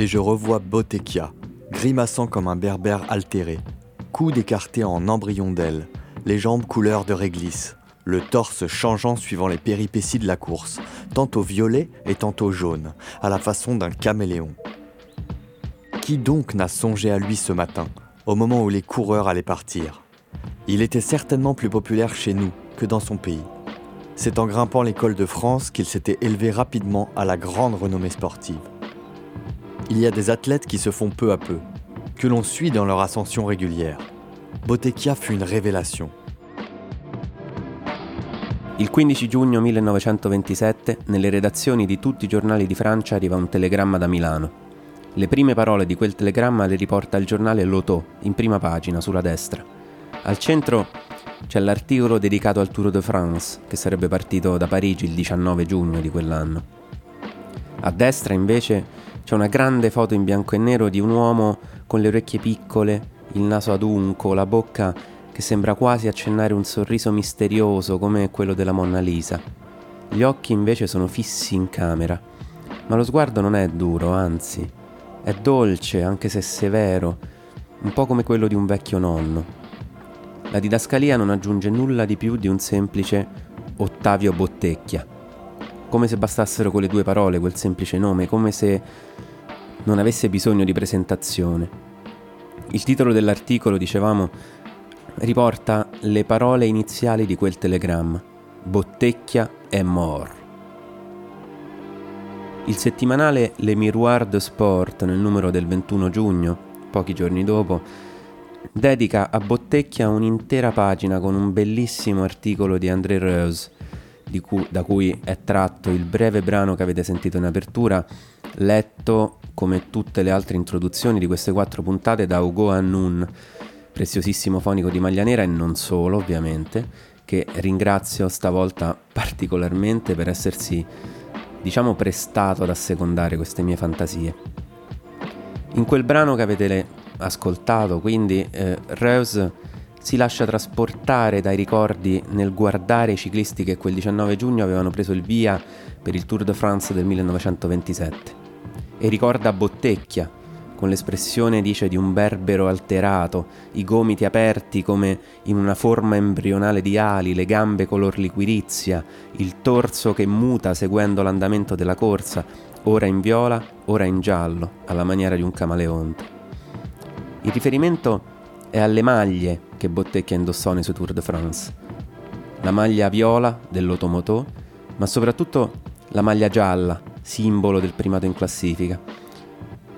et je revois Bottecchia, grimaçant comme un berbère altéré, coude écarté en embryon d'aile, les jambes couleur de réglisse, le torse changeant suivant les péripéties de la course, tantôt violet et tantôt jaune, à la façon d'un caméléon. Qui donc n'a songé à lui ce matin, au moment où les coureurs allaient partir ? Il était certainement plus populaire chez nous que dans son pays. C'est en grimpant les cols de France qu'il s'était élevé rapidement à la grande renommée sportive. Il y a des athlètes qui se font peu à peu, que l'on suit dans leur ascension régulière. Bottecchia fut une révélation. Il 15 giugno 1927, nelle redazioni di tutti i giornali di Francia arriva un telegramma da Milano. Le prime parole di quel telegramma le riporta il giornale L'Auto, in prima pagina, sulla destra. Al centro c'è l'articolo dedicato al Tour de France, che sarebbe partito da Parigi il 19 giugno di quell'anno. A destra, invece, c'è una grande foto in bianco e nero di un uomo con le orecchie piccole, il naso adunco, la bocca che sembra quasi accennare un sorriso misterioso come quello della Monna Lisa. Gli occhi invece sono fissi in camera, ma lo sguardo non è duro, anzi, è dolce anche se severo, un po' come quello di un vecchio nonno. La didascalia non aggiunge nulla di più di un semplice Ottavio Bottecchia, come se bastassero quelle due parole, quel semplice nome, come se non avesse bisogno di presentazione. Il titolo dell'articolo, dicevamo, riporta le parole iniziali di quel telegramma. Bottecchia è mort. Il settimanale Le Miroir de Sport, nel numero del 21 giugno, pochi giorni dopo, dedica a Bottecchia un'intera pagina con un bellissimo articolo di André Reus, da cui è tratto il breve brano che avete sentito in apertura, letto come tutte le altre introduzioni di queste quattro puntate da Ugo Annun, preziosissimo fonico di Maglia Nera e non solo ovviamente, che ringrazio stavolta particolarmente per essersi, diciamo, prestato ad assecondare queste mie fantasie. In quel brano che avete ascoltato quindi Reus si lascia trasportare dai ricordi nel guardare i ciclisti che quel 19 giugno avevano preso il via per il Tour de France del 1927 e ricorda Bottecchia con l'espressione, dice, di un berbero alterato, i gomiti aperti come in una forma embrionale di ali, le gambe color liquirizia, il torso che muta seguendo l'andamento della corsa, ora in viola, ora in giallo, alla maniera di un camaleonte. Il riferimento è alle maglie che Bottecchia indossò nei suoi Tour de France. La maglia viola dell'Automotò, ma soprattutto la maglia gialla, simbolo del primato in classifica.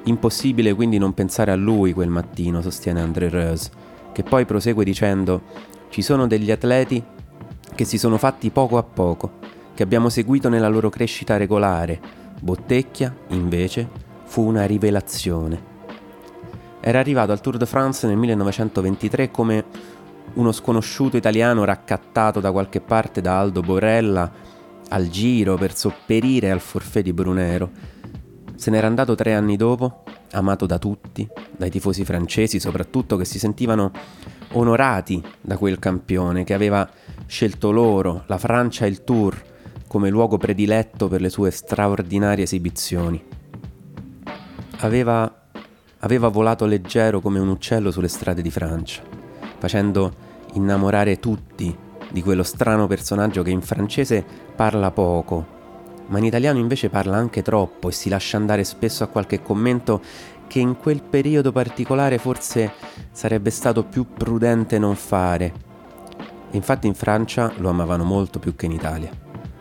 Impossibile quindi non pensare a lui quel mattino, sostiene André Reus, che poi prosegue dicendo: ci sono degli atleti che si sono fatti poco a poco, che abbiamo seguito nella loro crescita regolare. Bottecchia, invece, fu una rivelazione. Era arrivato al Tour de France nel 1923 come uno sconosciuto italiano raccattato da qualche parte da Aldo Borella al giro per sopperire al forfait di Brunero. Se n'era andato 3 anni dopo, amato da tutti, dai tifosi francesi soprattutto, che si sentivano onorati da quel campione che aveva scelto loro, la Francia e il Tour, come luogo prediletto per le sue straordinarie esibizioni. Aveva volato leggero come un uccello sulle strade di Francia, facendo innamorare tutti di quello strano personaggio che in francese parla poco, ma in italiano invece parla anche troppo e si lascia andare spesso a qualche commento che in quel periodo particolare forse sarebbe stato più prudente non fare. E infatti in Francia lo amavano molto più che in Italia,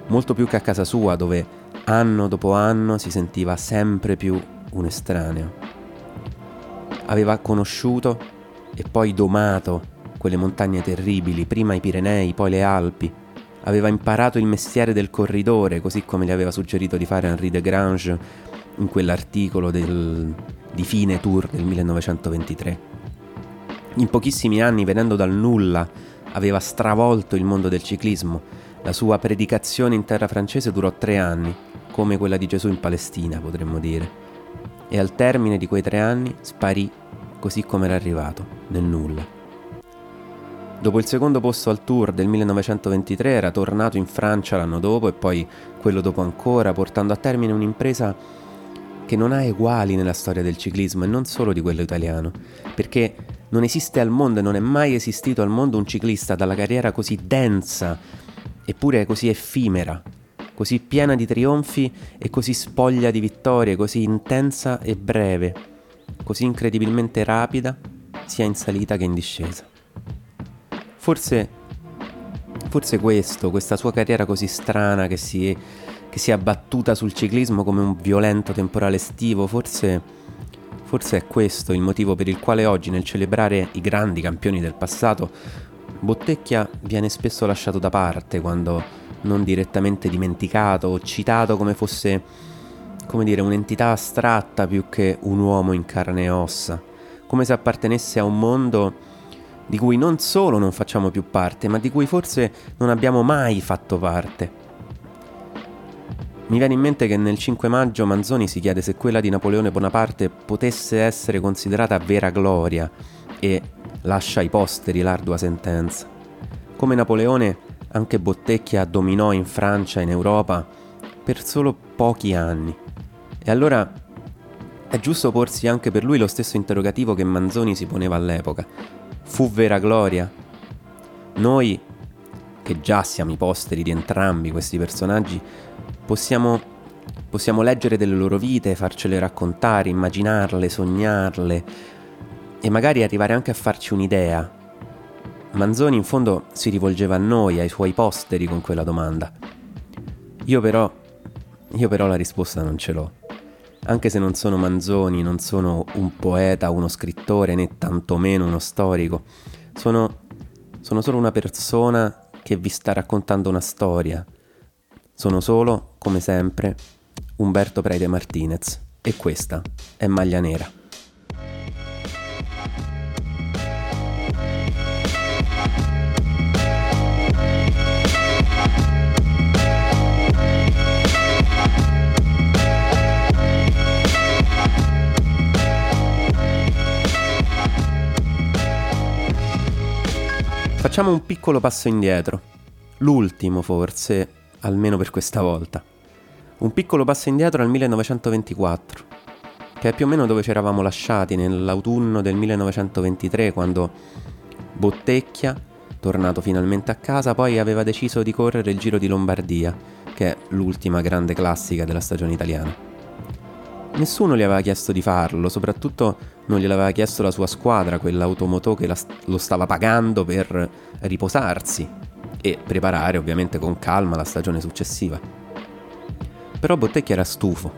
molto più che a casa sua, dove anno dopo anno si sentiva sempre più un estraneo. Aveva conosciuto e poi domato quelle montagne terribili, prima i Pirenei, poi le Alpi. Aveva imparato il mestiere del corridore, così come gli aveva suggerito di fare Henri de Grange in quell'articolo di fine Tour del 1923. In pochissimi anni, venendo dal nulla, aveva stravolto il mondo del ciclismo. La sua predicazione in terra francese durò 3 anni, come quella di Gesù in Palestina, potremmo dire. E al termine di quei 3 anni sparì così come era arrivato, nel nulla. Dopo il secondo posto al Tour del 1923 era tornato in Francia l'anno dopo e poi quello dopo ancora, portando a termine un'impresa che non ha eguali nella storia del ciclismo e non solo di quello italiano, perché non esiste al mondo e non è mai esistito al mondo un ciclista dalla carriera così densa, eppure così effimera, così piena di trionfi e così spoglia di vittorie, così intensa e breve, così incredibilmente rapida, sia in salita che in discesa. Forse questa sua carriera così strana che si è abbattuta sul ciclismo come un violento temporale estivo, forse è questo il motivo per il quale oggi, nel celebrare i grandi campioni del passato, Bottecchia viene spesso lasciato da parte, quando non direttamente dimenticato o citato come fosse, come dire, un'entità astratta più che un uomo in carne e ossa, come se appartenesse a un mondo di cui non solo non facciamo più parte, ma di cui forse non abbiamo mai fatto parte. Mi viene in mente che nel 5 maggio Manzoni si chiede se quella di Napoleone Bonaparte potesse essere considerata vera gloria e lascia ai posteri l'ardua sentenza. Come Napoleone, anche Bottecchia dominò in Francia e in Europa per solo pochi anni. E allora è giusto porsi anche per lui lo stesso interrogativo che Manzoni si poneva all'epoca. Fu vera gloria? Noi, che già siamo i posteri di entrambi questi personaggi, possiamo leggere delle loro vite, farcele raccontare, immaginarle, sognarle e magari arrivare anche a farci un'idea. Manzoni in fondo si rivolgeva a noi, ai suoi posteri, con quella domanda. Io però la risposta non ce l'ho. Anche se non sono Manzoni, non sono un poeta, uno scrittore, né tantomeno uno storico, sono solo una persona che vi sta raccontando una storia. Sono solo, come sempre, Umberto Preide Martinez, e questa è Maglia Nera. Facciamo un piccolo passo indietro, l'ultimo forse, almeno per questa volta. Un piccolo passo indietro al 1924, che è più o meno dove ci eravamo lasciati nell'autunno del 1923, quando Bottecchia, tornato finalmente a casa, poi aveva deciso di correre il Giro di Lombardia, che è l'ultima grande classica della stagione italiana. Nessuno gli aveva chiesto di farlo, soprattutto non gliel'aveva chiesto la sua squadra, quell'automotò che lo stava pagando per riposarsi e preparare ovviamente con calma la stagione successiva. Però Bottecchia era stufo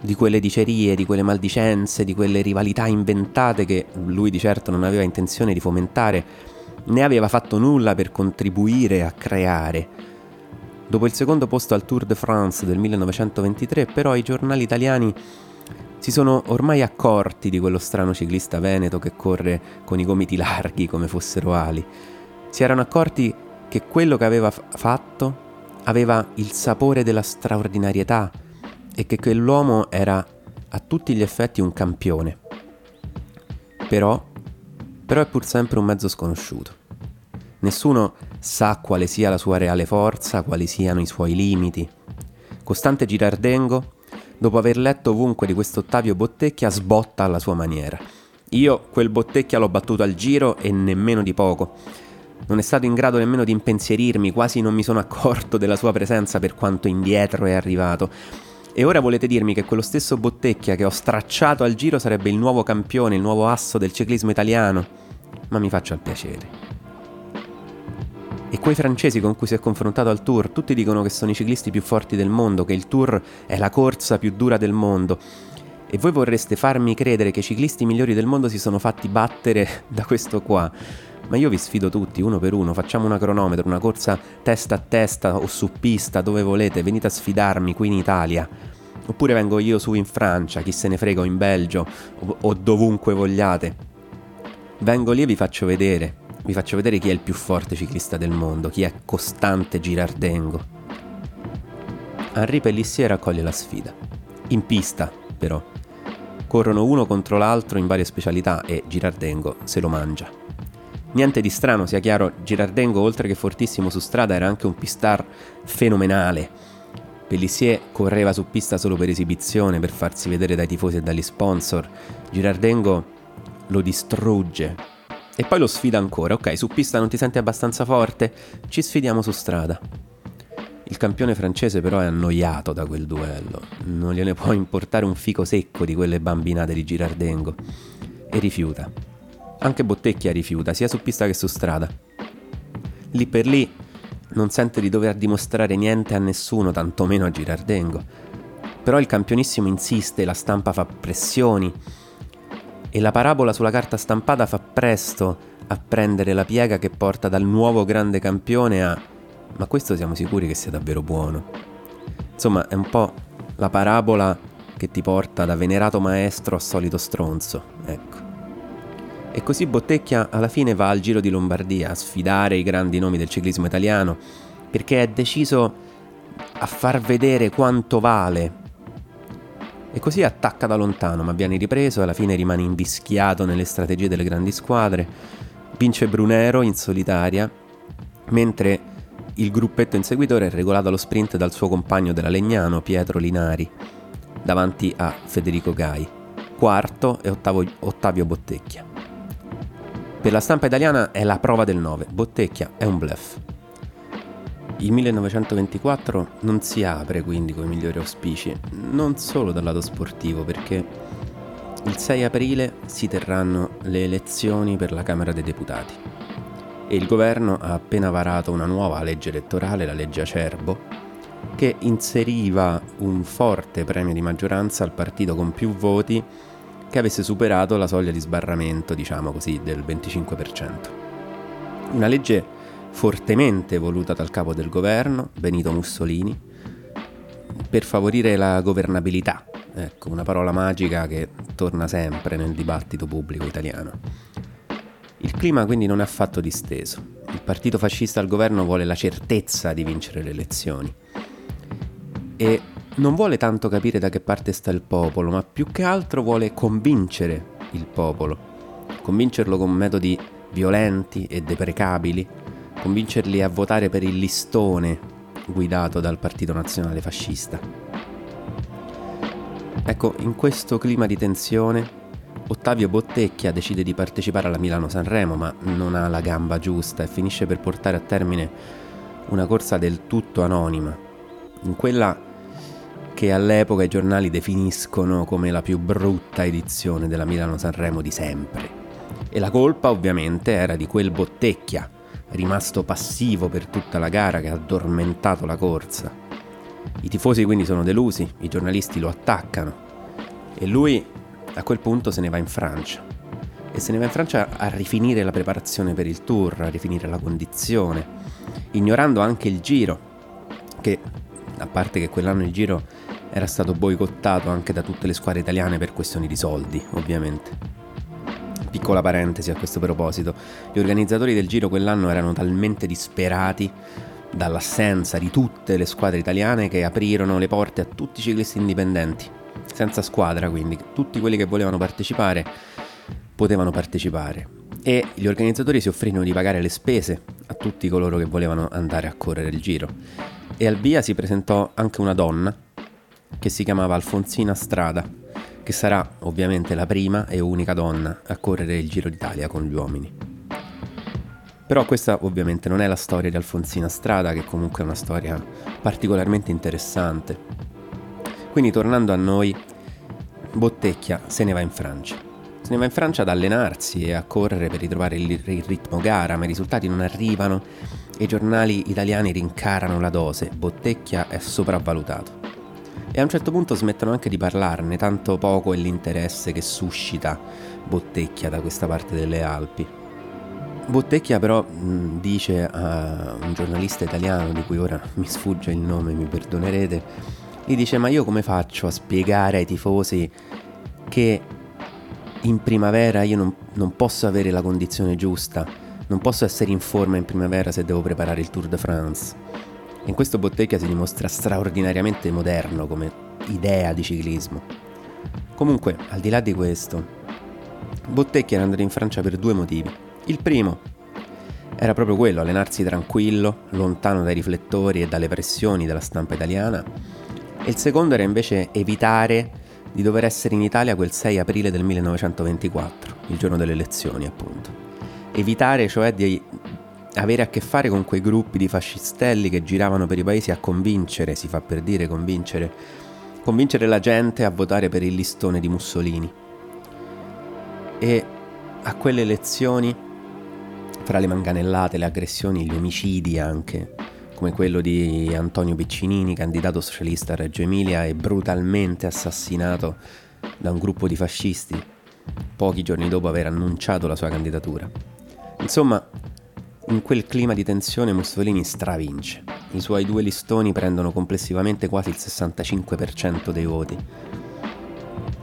di quelle dicerie, di quelle maldicenze, di quelle rivalità inventate che lui di certo non aveva intenzione di fomentare, né aveva fatto nulla per contribuire a creare. Dopo il secondo posto al Tour de France del 1923, però, i giornali italiani si sono ormai accorti di quello strano ciclista veneto che corre con i gomiti larghi come fossero ali. Si erano accorti che quello che aveva fatto aveva il sapore della straordinarietà e che quell'uomo era a tutti gli effetti un campione. Però è pur sempre un mezzo sconosciuto. Nessuno sa quale sia la sua reale forza, quali siano i suoi limiti. Costante Girardengo, dopo aver letto ovunque di questo Ottavio Bottecchia, sbotta alla sua maniera. Io quel Bottecchia l'ho battuto al Giro e nemmeno di poco. Non è stato in grado nemmeno di impensierirmi, quasi non mi sono accorto della sua presenza per quanto indietro è arrivato. E ora volete dirmi che quello stesso Bottecchia che ho stracciato al Giro sarebbe il nuovo campione, il nuovo asso del ciclismo italiano? Ma mi faccia il piacere. E quei francesi con cui si è confrontato al Tour, tutti dicono che sono i ciclisti più forti del mondo, che il Tour è la corsa più dura del mondo. E voi vorreste farmi credere che i ciclisti migliori del mondo si sono fatti battere da questo qua. Ma io vi sfido tutti, uno per uno, facciamo una cronometro, una corsa testa a testa o su pista, dove volete, venite a sfidarmi qui in Italia. Oppure vengo io su in Francia, chi se ne frega, o in Belgio, o dovunque vogliate. Vengo lì e vi faccio vedere chi è il più forte ciclista del mondo, chi è Costante Girardengo. Henri Pellissier accoglie la sfida. In pista, però. Corrono uno contro l'altro in varie specialità e Girardengo se lo mangia. Niente di strano, sia chiaro, Girardengo, oltre che fortissimo su strada, era anche un pistar fenomenale. Pélissier correva su pista solo per esibizione, per farsi vedere dai tifosi e dagli sponsor. Girardengo lo distrugge e poi lo sfida ancora. Ok, su pista non ti senti abbastanza forte? Ci sfidiamo su strada. Il campione francese però è annoiato da quel duello, non gliene può importare un fico secco di quelle bambinate di Girardengo e rifiuta. Anche Bottecchia rifiuta, sia su pista che su strada. Lì per lì non sente di dover dimostrare niente a nessuno, tantomeno a Girardengo. Però il campionissimo insiste, la stampa fa pressioni e la parabola sulla carta stampata fa presto a prendere la piega che porta dal nuovo grande campione a "ma questo siamo sicuri che sia davvero buono". Insomma, è un po' la parabola che ti porta da venerato maestro a solito stronzo, ecco. E così Bottecchia alla fine va al Giro di Lombardia a sfidare i grandi nomi del ciclismo italiano, perché è deciso a far vedere quanto vale. E così attacca da lontano, ma viene ripreso e alla fine rimane invischiato nelle strategie delle grandi squadre. Vince Brunero in solitaria, mentre il gruppetto inseguitore è regolato allo sprint dal suo compagno della Legnano, Pietro Linari, davanti a Federico Gai, quarto e Ottavio Bottecchia. Per la stampa italiana è la prova del 9, Bottecchia è un bluff. Il 1924 non si apre quindi con i migliori auspici, non solo dal lato sportivo, perché il 6 aprile si terranno le elezioni per la Camera dei Deputati e il governo ha appena varato una nuova legge elettorale, la legge Acerbo, che inseriva un forte premio di maggioranza al partito con più voti che avesse superato la soglia di sbarramento, diciamo così, del 25%. Una legge fortemente voluta dal capo del governo, Benito Mussolini, per favorire la governabilità, ecco, una parola magica che torna sempre nel dibattito pubblico italiano. Il clima quindi non è affatto disteso. Il partito fascista al governo vuole la certezza di vincere le elezioni e non vuole tanto capire da che parte sta il popolo, ma più che altro vuole convincere il popolo, convincerlo con metodi violenti e deprecabili, convincerli a votare per il listone guidato dal Partito Nazionale Fascista. Ecco, in questo clima di tensione, Ottavio Bottecchia decide di partecipare alla Milano-Sanremo, ma non ha la gamba giusta e finisce per portare a termine una corsa del tutto anonima. In quella che all'epoca i giornali definiscono come la più brutta edizione della Milano-Sanremo di sempre. E la colpa ovviamente era di quel Bottecchia, rimasto passivo per tutta la gara, che ha addormentato la corsa. I tifosi quindi sono delusi, i giornalisti lo attaccano e lui a quel punto se ne va in Francia. E se ne va in Francia a rifinire la preparazione per il Tour, a rifinire la condizione, ignorando anche il Giro, che, a parte che quell'anno il Giro era stato boicottato anche da tutte le squadre italiane per questioni di soldi, ovviamente. Piccola parentesi a questo proposito, gli organizzatori del Giro quell'anno erano talmente disperati dall'assenza di tutte le squadre italiane che aprirono le porte a tutti i ciclisti indipendenti, senza squadra quindi, tutti quelli che volevano partecipare potevano partecipare e gli organizzatori si offrirono di pagare le spese a tutti coloro che volevano andare a correre il Giro. E al via si presentò anche una donna che si chiamava Alfonsina Strada, che sarà ovviamente la prima e unica donna a correre il Giro d'Italia con gli uomini. Però questa ovviamente non è la storia di Alfonsina Strada, che comunque è una storia particolarmente interessante. Quindi, tornando a noi, Bottecchia se ne va in Francia. Se ne va in Francia ad allenarsi e a correre per ritrovare il ritmo gara, ma i risultati non arrivano. I giornali italiani rincarano la dose, Bottecchia è sopravvalutato. E a un certo punto smettono anche di parlarne, tanto poco è l'interesse che suscita Bottecchia da questa parte delle Alpi. Bottecchia però dice a un giornalista italiano, di cui ora mi sfugge il nome, mi perdonerete, gli dice: ma io come faccio a spiegare ai tifosi che in primavera io non posso avere la condizione giusta? Non posso essere in forma in primavera se devo preparare il Tour de France. In questo Bottecchia si dimostra straordinariamente moderno come idea di ciclismo. Comunque, al di là di questo, Bottecchia era andato in Francia per due motivi. Il primo era proprio quello, allenarsi tranquillo, lontano dai riflettori e dalle pressioni della stampa italiana. E il secondo era invece evitare di dover essere in Italia quel 6 aprile del 1924, il giorno delle elezioni appunto. Evitare cioè di avere a che fare con quei gruppi di fascistelli che giravano per i paesi a convincere, si fa per dire convincere la gente a votare per il listone di Mussolini. E a quelle elezioni, fra le manganellate, le aggressioni, gli omicidi anche, come quello di Antonio Piccinini, candidato socialista a Reggio Emilia e brutalmente assassinato da un gruppo di fascisti pochi giorni dopo aver annunciato la sua candidatura. Insomma, in quel clima di tensione Mussolini stravince. I suoi due listoni prendono complessivamente quasi il 65% dei voti,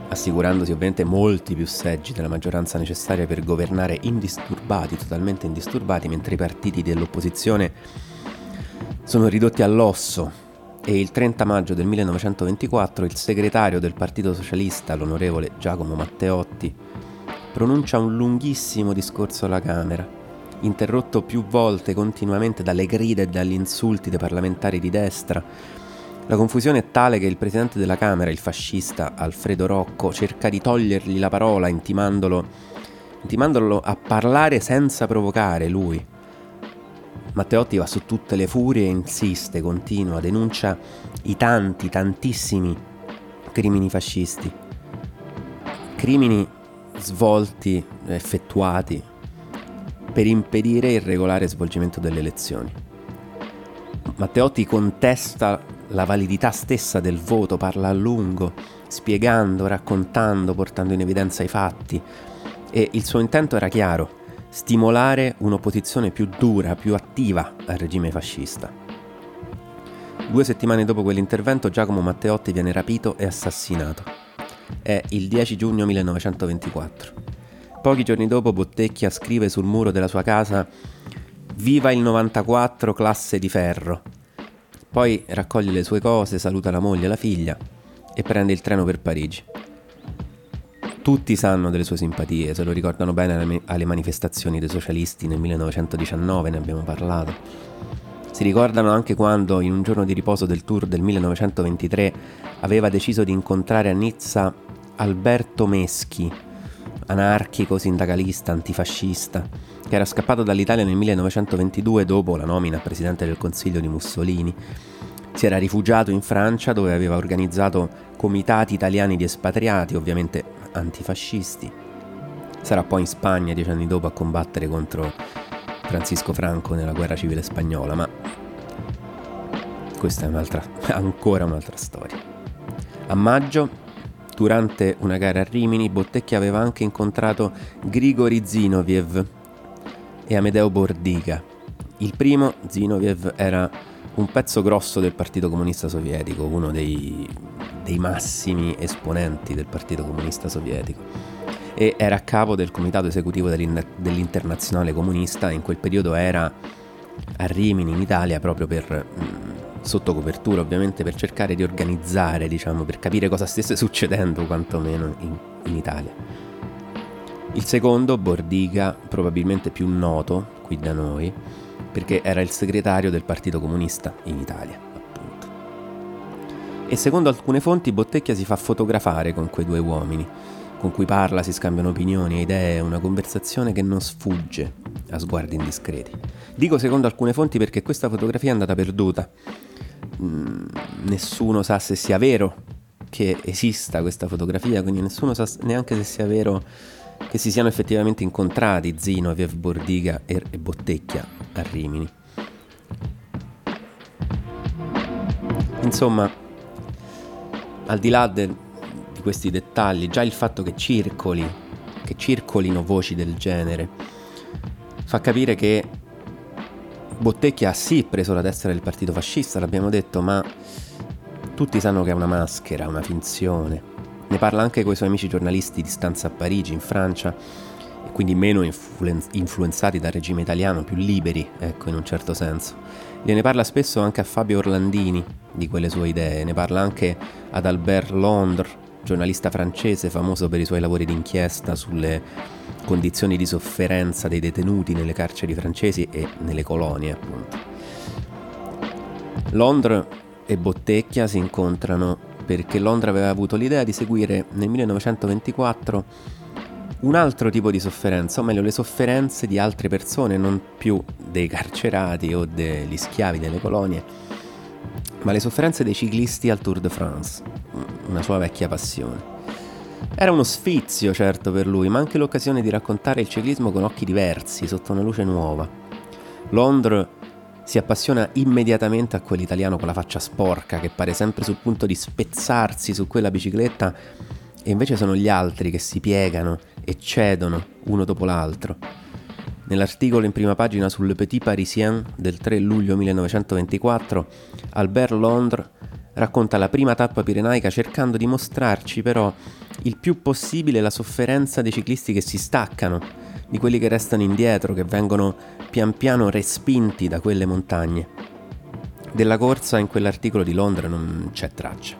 assicurandosi ovviamente molti più seggi della maggioranza necessaria per governare indisturbati, totalmente indisturbati, mentre i partiti dell'opposizione sono ridotti all'osso. E il 30 maggio del 1924 il segretario del Partito Socialista, l'onorevole Giacomo Matteotti, pronuncia un lunghissimo discorso alla Camera, interrotto più volte continuamente dalle grida e dagli insulti dei parlamentari di destra. La confusione è tale che il presidente della Camera, il fascista Alfredo Rocco, cerca di togliergli la parola intimandolo a parlare senza provocare lui. Matteotti va su tutte le furie e insiste, continua, denuncia i tantissimi crimini fascisti, crimini svolti, effettuati per impedire il regolare svolgimento delle elezioni. Matteotti contesta la validità stessa del voto, parla a lungo, spiegando, raccontando, portando in evidenza i fatti, e il suo intento era chiaro: stimolare un'opposizione più dura, più attiva al regime fascista. 2 settimane dopo quell'intervento Giacomo Matteotti viene rapito e assassinato. È il 10 giugno 1924. Pochi giorni dopo Bottecchia scrive sul muro della sua casa «Viva il 94 classe di ferro». Poi raccoglie le sue cose, saluta la moglie e la figlia e prende il treno per Parigi. Tutti sanno delle sue simpatie, se lo ricordano bene alle manifestazioni dei socialisti nel 1919, ne abbiamo parlato. Si ricordano anche quando, in un giorno di riposo del tour del 1923, aveva deciso di incontrare a Nizza Alberto Meschi, anarchico, sindacalista, antifascista, che era scappato dall'Italia nel 1922 dopo la nomina a presidente del Consiglio di Mussolini. Si era rifugiato in Francia, dove aveva organizzato comitati italiani di espatriati, ovviamente antifascisti. Sarà poi in Spagna 10 anni dopo a combattere contro Francisco Franco nella guerra civile spagnola, ma questa è ancora un'altra storia. A maggio, durante una gara a Rimini, Bottecchia aveva anche incontrato Grigori Zinoviev e Amedeo Bordiga. Il primo, Zinoviev, era un pezzo grosso del Partito Comunista Sovietico, uno dei massimi esponenti del Partito Comunista Sovietico, e era a capo del comitato esecutivo dell'Internazionale Comunista. In quel periodo era a Rimini in Italia proprio per sotto copertura, ovviamente, per cercare di organizzare, per capire cosa stesse succedendo quantomeno in Italia. Il secondo, Bordiga, probabilmente più noto qui da noi, perché era il segretario del Partito Comunista in Italia, appunto. E secondo alcune fonti Bottecchia si fa fotografare con quei due uomini, con cui parla, si scambiano opinioni e idee, una conversazione che non sfugge a sguardi indiscreti. Dico secondo alcune fonti perché questa fotografia è andata perduta. Nessuno sa se sia vero che esista questa fotografia, quindi nessuno sa neanche se sia vero che si siano effettivamente incontrati Zinoviev, Bordiga e Bottecchia a Rimini. Insomma, al di là di questi dettagli, già il fatto che circolino voci del genere fa capire che Bottecchia ha sì preso la destra del partito fascista, l'abbiamo detto, ma tutti sanno che è una maschera, una finzione. Ne parla anche coi suoi amici giornalisti di stanza a Parigi, in Francia, e quindi meno influenzati dal regime italiano, più liberi, ecco, in un certo senso. Gliene parla spesso anche a Fabio Orlandini di quelle sue idee, ne parla anche ad Albert Londres, giornalista francese famoso per i suoi lavori d'inchiesta sulle condizioni di sofferenza dei detenuti nelle carceri francesi e nelle colonie, appunto. Londres e Bottecchia si incontrano perché Londra aveva avuto l'idea di seguire nel 1924 un altro tipo di sofferenza, o meglio le sofferenze di altre persone, non più dei carcerati o degli schiavi delle colonie, ma le sofferenze dei ciclisti al Tour de France, una sua vecchia passione. Era uno sfizio, certo, per lui, ma anche l'occasione di raccontare il ciclismo con occhi diversi, sotto una luce nuova. Londra si appassiona immediatamente a quell'italiano con la faccia sporca che pare sempre sul punto di spezzarsi su quella bicicletta, e invece sono gli altri che si piegano e cedono uno dopo l'altro. Nell'articolo in prima pagina sul Petit Parisien del 3 luglio 1924, Albert Londres racconta la prima tappa pirenaica cercando di mostrarci però il più possibile la sofferenza dei ciclisti che si staccano, di quelli che restano indietro, che vengono pian piano respinti da quelle montagne. Della corsa in quell'articolo di Londres non c'è traccia.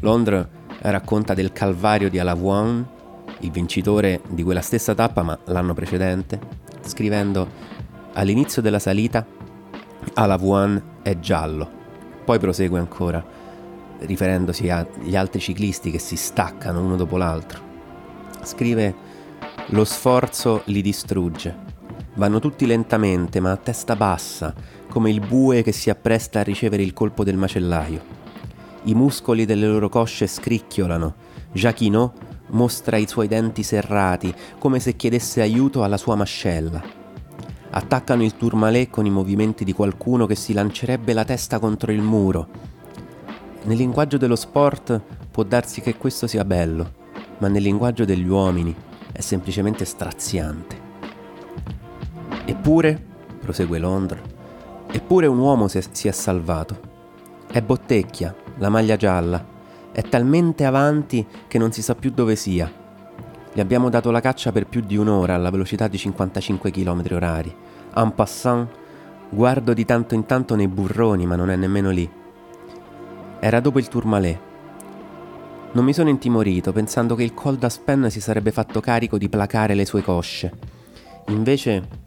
Londres racconta del calvario di Alavoine, il vincitore di quella stessa tappa ma l'anno precedente, scrivendo: all'inizio della salita Alavoine è giallo. Poi prosegue ancora, riferendosi agli altri ciclisti che si staccano uno dopo l'altro. Scrive: lo sforzo li distrugge. Vanno tutti lentamente ma a testa bassa, come il bue che si appresta a ricevere il colpo del macellaio. I muscoli delle loro cosce scricchiolano. Jacquinot mostra i suoi denti serrati, come se chiedesse aiuto alla sua mascella. Attaccano il Tourmalet con i movimenti di qualcuno che si lancerebbe la testa contro il muro. Nel linguaggio dello sport può darsi che questo sia bello, ma nel linguaggio degli uomini è semplicemente straziante. Eppure, prosegue Londra, eppure un uomo si è salvato. È Bottecchia, la maglia gialla. È talmente avanti che non si sa più dove sia. Gli abbiamo dato la caccia per più di un'ora alla velocità di 55 km/h. En passant, guardo di tanto in tanto nei burroni, ma non è nemmeno lì. Era dopo il Tourmalet. Non mi sono intimorito, pensando che il Col d'Aspen si sarebbe fatto carico di placare le sue cosce. Invece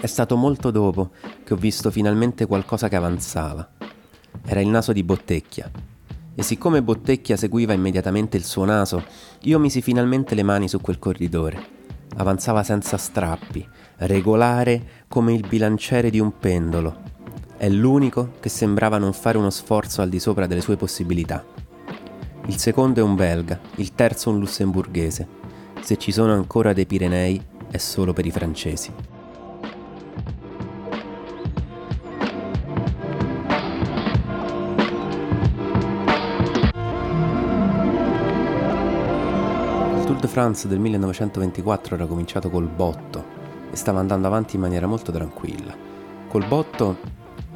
è stato molto dopo che ho visto finalmente qualcosa che avanzava. Era il naso di Bottecchia. E siccome Bottecchia seguiva immediatamente il suo naso, io misi finalmente le mani su quel corridore. Avanzava senza strappi, regolare come il bilanciere di un pendolo. È l'unico che sembrava non fare uno sforzo al di sopra delle sue possibilità. Il secondo è un belga, il terzo un lussemburghese. Se ci sono ancora dei Pirenei, è solo per i francesi. France del 1924 era cominciato col botto e stava andando avanti in maniera molto tranquilla. Col botto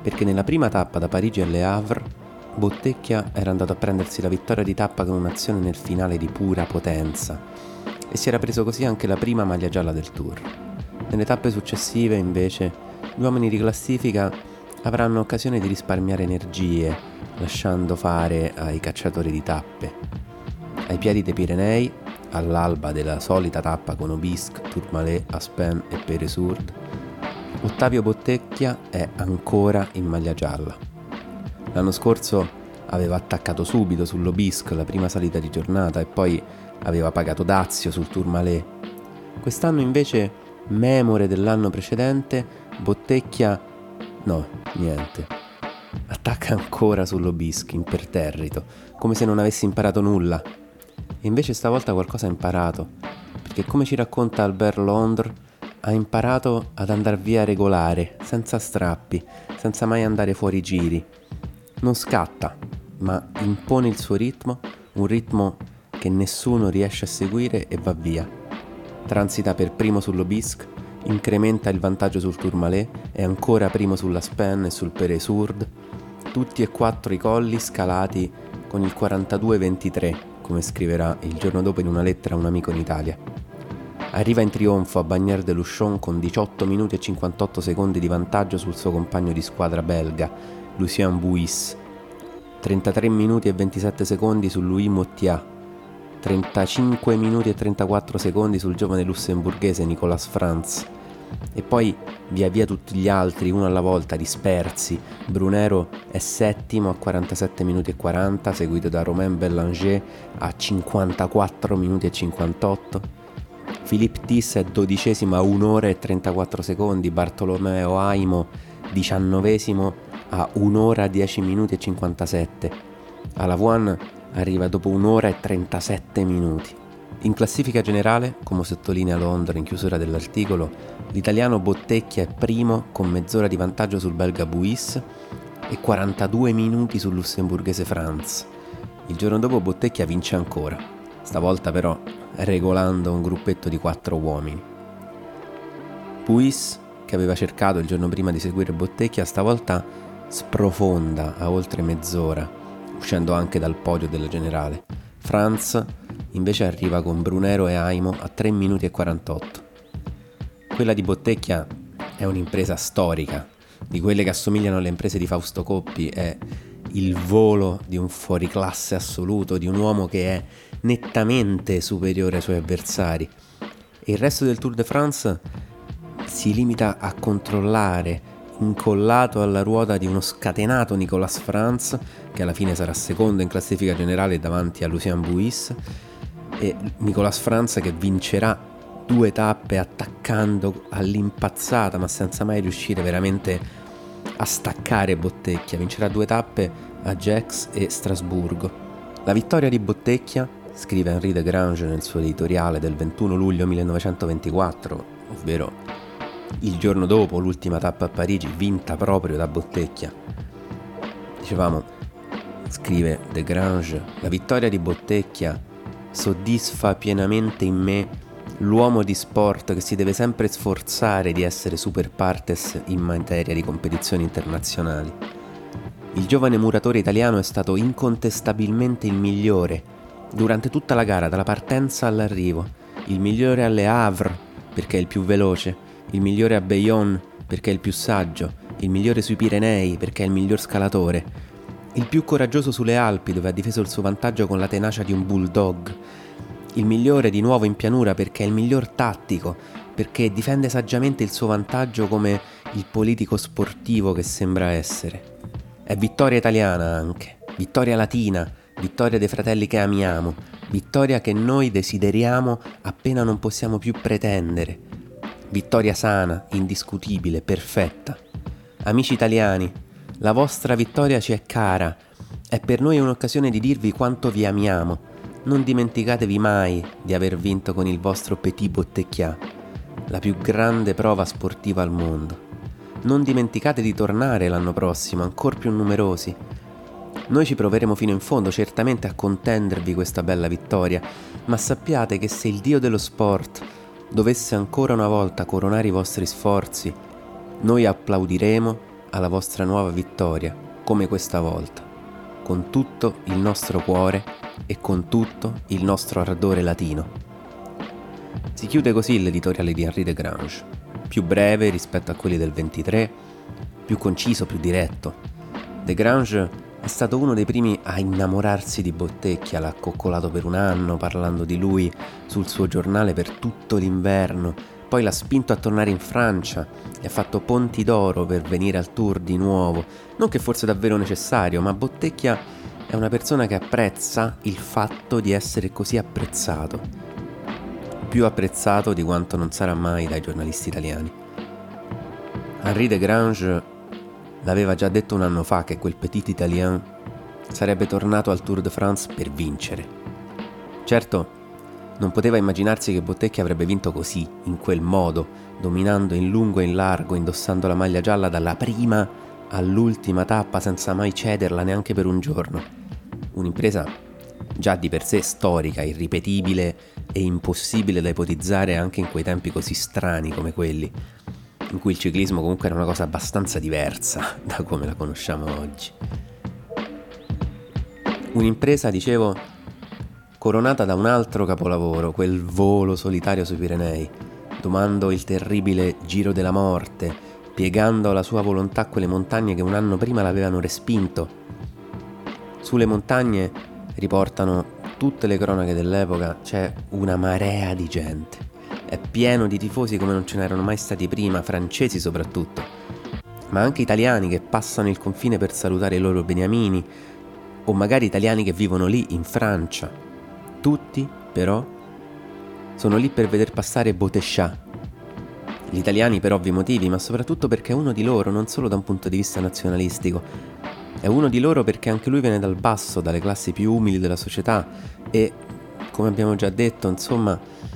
perché nella prima tappa da Parigi alle Havre Bottecchia era andato a prendersi la vittoria di tappa con un'azione nel finale di pura potenza, e si era preso così anche la prima maglia gialla del Tour. Nelle tappe successive invece gli uomini di classifica avranno occasione di risparmiare energie, lasciando fare ai cacciatori di tappe. Ai piedi dei Pirenei, all'alba della solita tappa con Aubisque, Tourmalet, Aspen e Peresourde, Ottavio Bottecchia è ancora in maglia gialla. L'anno scorso aveva attaccato subito sull'Aubisque, la prima salita di giornata, e poi aveva pagato dazio sul Tourmalet. Quest'anno invece, memore dell'anno precedente, Bottecchia no, niente. Attacca ancora sull'Aubisque, imperterrito, come se non avesse imparato nulla. E invece stavolta qualcosa ha imparato, perché come ci racconta Albert Londres, ha imparato ad andar via regolare, senza strappi, senza mai andare fuori giri. Non scatta, ma impone il suo ritmo, un ritmo che nessuno riesce a seguire, e va via. Transita per primo sull'Aubisque, incrementa il vantaggio sul Tourmalet, è ancora primo sull'Aspen e sul Peresourde, tutti e quattro i colli scalati con il 42-23. Come scriverà il giorno dopo in una lettera a un amico in Italia. Arriva in trionfo a Bagnères-de-Luchon con 18 minuti e 58 secondi di vantaggio sul suo compagno di squadra belga, Lucien Bouis, 33 minuti e 27 secondi su Louis Mottiat, 35 minuti e 34 secondi sul giovane lussemburghese Nicolas Frantz, e poi via via tutti gli altri, uno alla volta, dispersi. Brunero è settimo a 47 minuti e 40, seguito da Romain Bellanger a 54 minuti e 58. Philippe Thys è dodicesimo a 1 ora e 34 secondi, Bartolomeo Aimo diciannovesimo a 1 ora 10 minuti e 57. Alaphilippe arriva dopo 1 ora e 37 minuti. In classifica generale, come sottolinea Londra in chiusura dell'articolo, l'italiano Bottecchia è primo con mezz'ora di vantaggio sul belga Buis e 42 minuti sul lussemburghese Franz. Il giorno dopo Bottecchia vince ancora, stavolta però regolando un gruppetto di 4 uomini. Puis, che aveva cercato il giorno prima di seguire Bottecchia, stavolta sprofonda a oltre mezz'ora, uscendo anche dal podio della generale. Franz invece arriva con Brunero e Aimo a 3 minuti e 48. Quella di Bottecchia è un'impresa storica, di quelle che assomigliano alle imprese di Fausto Coppi. È il volo di un fuoriclasse assoluto, di un uomo che è nettamente superiore ai suoi avversari, e il resto del Tour de France si limita a controllare, incollato alla ruota di uno scatenato Nicolas Franz, che alla fine sarà secondo in classifica generale davanti a Lucien Buis, e Nicolas Franz che vincerà 2 tappe attaccando all'impazzata ma senza mai riuscire veramente a staccare Bottecchia. Vincerà 2 tappe a Gex e Strasburgo. La vittoria di Bottecchia, scrive Henri de Grange nel suo editoriale del 21 luglio 1924, ovvero il giorno dopo l'ultima tappa a Parigi vinta proprio da Bottecchia. Dicevamo, scrive de Grange, la vittoria di Bottecchia soddisfa pienamente in me l'uomo di sport che si deve sempre sforzare di essere super partes in materia di competizioni internazionali. Il giovane muratore italiano è stato incontestabilmente il migliore durante tutta la gara, dalla partenza all'arrivo, il migliore alle Havre perché è il più veloce, il migliore a Bayonne perché è il più saggio, il migliore sui Pirenei perché è il miglior scalatore, il più coraggioso sulle Alpi dove ha difeso il suo vantaggio con la tenacia di un bulldog, il migliore di nuovo in pianura perché è il miglior tattico, perché difende saggiamente il suo vantaggio come il politico sportivo che sembra essere. È vittoria italiana anche, vittoria latina, vittoria dei fratelli che amiamo, vittoria che noi desideriamo appena non possiamo più pretendere, vittoria sana, indiscutibile, perfetta. Amici italiani, la vostra vittoria ci è cara, è per noi un'occasione di dirvi quanto vi amiamo. Non dimenticatevi mai di aver vinto con il vostro Petit Bottecchia, la più grande prova sportiva al mondo. Non dimenticate di tornare l'anno prossimo, ancor più numerosi. Noi ci proveremo fino in fondo, certamente, a contendervi questa bella vittoria, ma sappiate che se il dio dello sport dovesse ancora una volta coronare i vostri sforzi, noi applaudiremo alla vostra nuova vittoria, come questa volta, con tutto il nostro cuore e con tutto il nostro ardore latino. Si chiude così l'editoriale di Henri de Grange, più breve rispetto a quelli del 23, più conciso, più diretto. De Grange è stato uno dei primi a innamorarsi di Bottecchia, l'ha coccolato per un anno parlando di lui sul suo giornale per tutto l'inverno, poi l'ha spinto a tornare in Francia e ha fatto ponti d'oro per venire al Tour di nuovo, non che fosse davvero necessario, ma Bottecchia è una persona che apprezza il fatto di essere così apprezzato, più apprezzato di quanto non sarà mai dai giornalisti italiani. Henri de Grange l'aveva già detto un anno fa che quel petit italien sarebbe tornato al Tour de France per vincere. Certo, non poteva immaginarsi che Bottecchia avrebbe vinto così, in quel modo, dominando in lungo e in largo, indossando la maglia gialla dalla prima all'ultima tappa senza mai cederla neanche per un giorno. Un'impresa già di per sé storica, irripetibile e impossibile da ipotizzare anche in quei tempi così strani come quelli, in cui il ciclismo comunque era una cosa abbastanza diversa da come la conosciamo oggi. Un'impresa, dicevo, coronata da un altro capolavoro, quel volo solitario sui Pirenei, domando il terribile Giro della Morte, piegando alla sua volontà quelle montagne che un anno prima l'avevano respinto. Sulle montagne, riportano tutte le cronache dell'epoca, c'è una marea di gente. è pieno di tifosi come non ce n'erano mai stati prima, francesi soprattutto, ma anche italiani che passano il confine per salutare i loro beniamini, o magari italiani che vivono lì in Francia. Tutti, però, sono lì per veder passare Botescià. Gli italiani per ovvi motivi, ma soprattutto perché è uno di loro, non solo da un punto di vista nazionalistico. È uno di loro perché anche lui viene dal basso, dalle classi più umili della società e, come abbiamo già detto, insomma,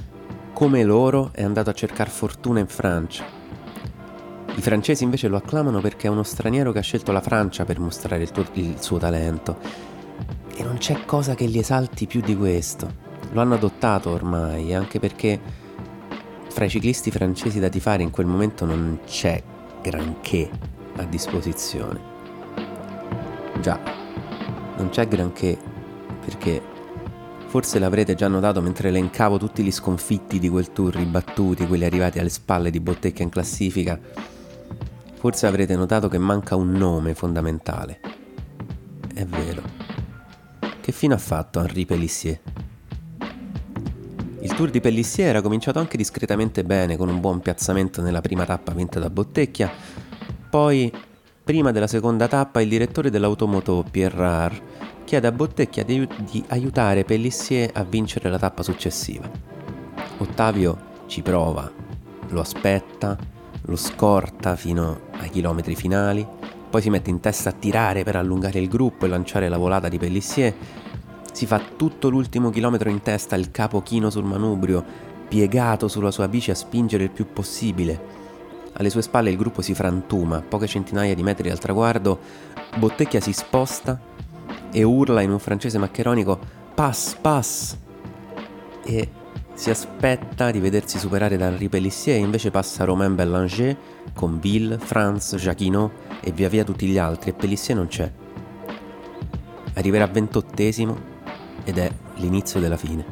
come loro è andato a cercare fortuna in Francia. I francesi invece lo acclamano perché è uno straniero che ha scelto la Francia per mostrare il suo talento. E non c'è cosa che li esalti più di questo. Lo hanno adottato ormai, anche perché fra i ciclisti francesi da tifare in quel momento non c'è granché a disposizione. Già, non c'è granché, perché forse l'avrete già notato mentre elencavo tutti gli sconfitti di quel tour, ribattuti, quelli arrivati alle spalle di Bottecca in classifica, forse avrete notato che manca un nome fondamentale. È vero. Che fine ha fatto Henri Pélissier? Il tour di Pélissier era cominciato anche discretamente bene, con un buon piazzamento nella prima tappa vinta da Bottecca, poi... Prima della seconda tappa il direttore dell'automoto, Pierre, chiede a Bottecca di aiutare Pélissier a vincere la tappa successiva. Ottavio ci prova, lo aspetta, lo scorta fino ai chilometri finali, poi si mette in testa a tirare per allungare il gruppo e lanciare la volata di Pélissier. Si fa tutto l'ultimo chilometro in testa, il capo chino sul manubrio, piegato sulla sua bici a spingere il più possibile. Alle sue spalle il gruppo si frantuma, poche centinaia di metri dal traguardo, Bottecca si sposta e urla in un francese maccheronico «Pass, pass!» e si aspetta di vedersi superare da Henri Pélissier, invece passa Romain Bellanger con Ville, France, Jacquinot e via via tutti gli altri, e Pélissier non c'è. Arriverà 28esimo ed è l'inizio della fine.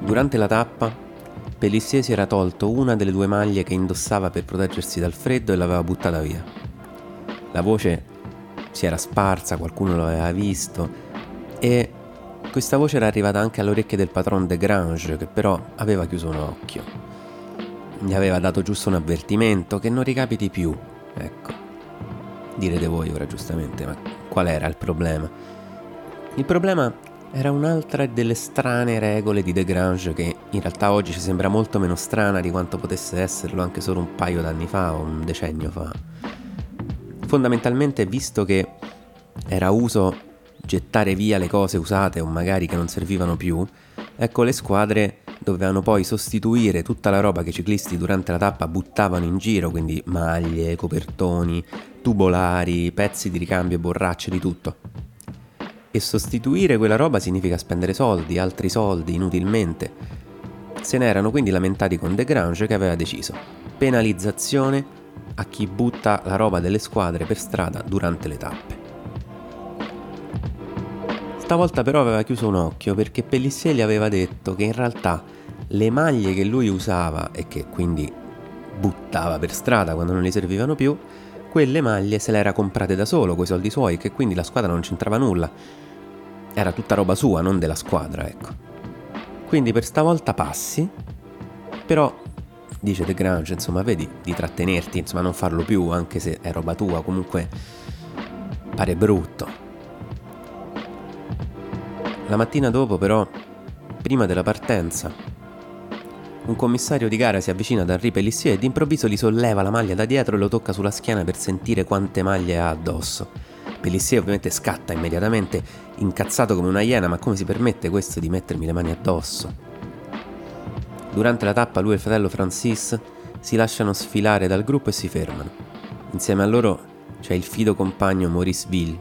Durante la tappa Pélissier si era tolto una delle due maglie che indossava per proteggersi dal freddo e l'aveva buttata via. La voce si era sparsa, qualcuno l'aveva visto, e questa voce era arrivata anche alle orecchie del patron de Grange, che però aveva chiuso un occhio. Gli aveva dato giusto un avvertimento, che non ricapiti più, ecco. Direte voi ora giustamente, ma qual era il problema? Il problema era un'altra delle strane regole di De Grange, che in realtà oggi ci sembra molto meno strana di quanto potesse esserlo anche solo un paio d'anni fa o un decennio fa. Fondamentalmente, visto che era uso gettare via le cose usate o magari che non servivano più, ecco, le squadre dovevano poi sostituire tutta la roba che i ciclisti durante la tappa buttavano in giro, quindi maglie, copertoni, tubolari, pezzi di ricambio, borracce, di tutto. E sostituire quella roba significa spendere soldi, altri soldi, inutilmente. Se ne erano quindi lamentati con De Grange, che aveva deciso: penalizzazione a chi butta la roba delle squadre per strada durante le tappe. Stavolta però aveva chiuso un occhio, perché Pélissier gli aveva detto che in realtà le maglie che lui usava e che quindi buttava per strada quando non gli servivano più, quelle maglie se le era comprate da solo coi soldi suoi, che quindi la squadra non c'entrava nulla. Era tutta roba sua, non della squadra, ecco. Quindi per stavolta passi, però, dice De Grange, insomma, vedi di trattenerti, insomma, non farlo più, anche se è roba tua, comunque pare brutto. La mattina dopo, però, prima della partenza, un commissario di gara si avvicina ad Henri Pélissier e d'improvviso gli solleva la maglia da dietro e lo tocca sulla schiena per sentire quante maglie ha addosso. Pélissier ovviamente scatta immediatamente, incazzato come una iena, ma come si permette questo di mettermi le mani addosso? Durante la tappa lui e il fratello Francis si lasciano sfilare dal gruppo e si fermano. Insieme a loro c'è il fido compagno Maurice Ville.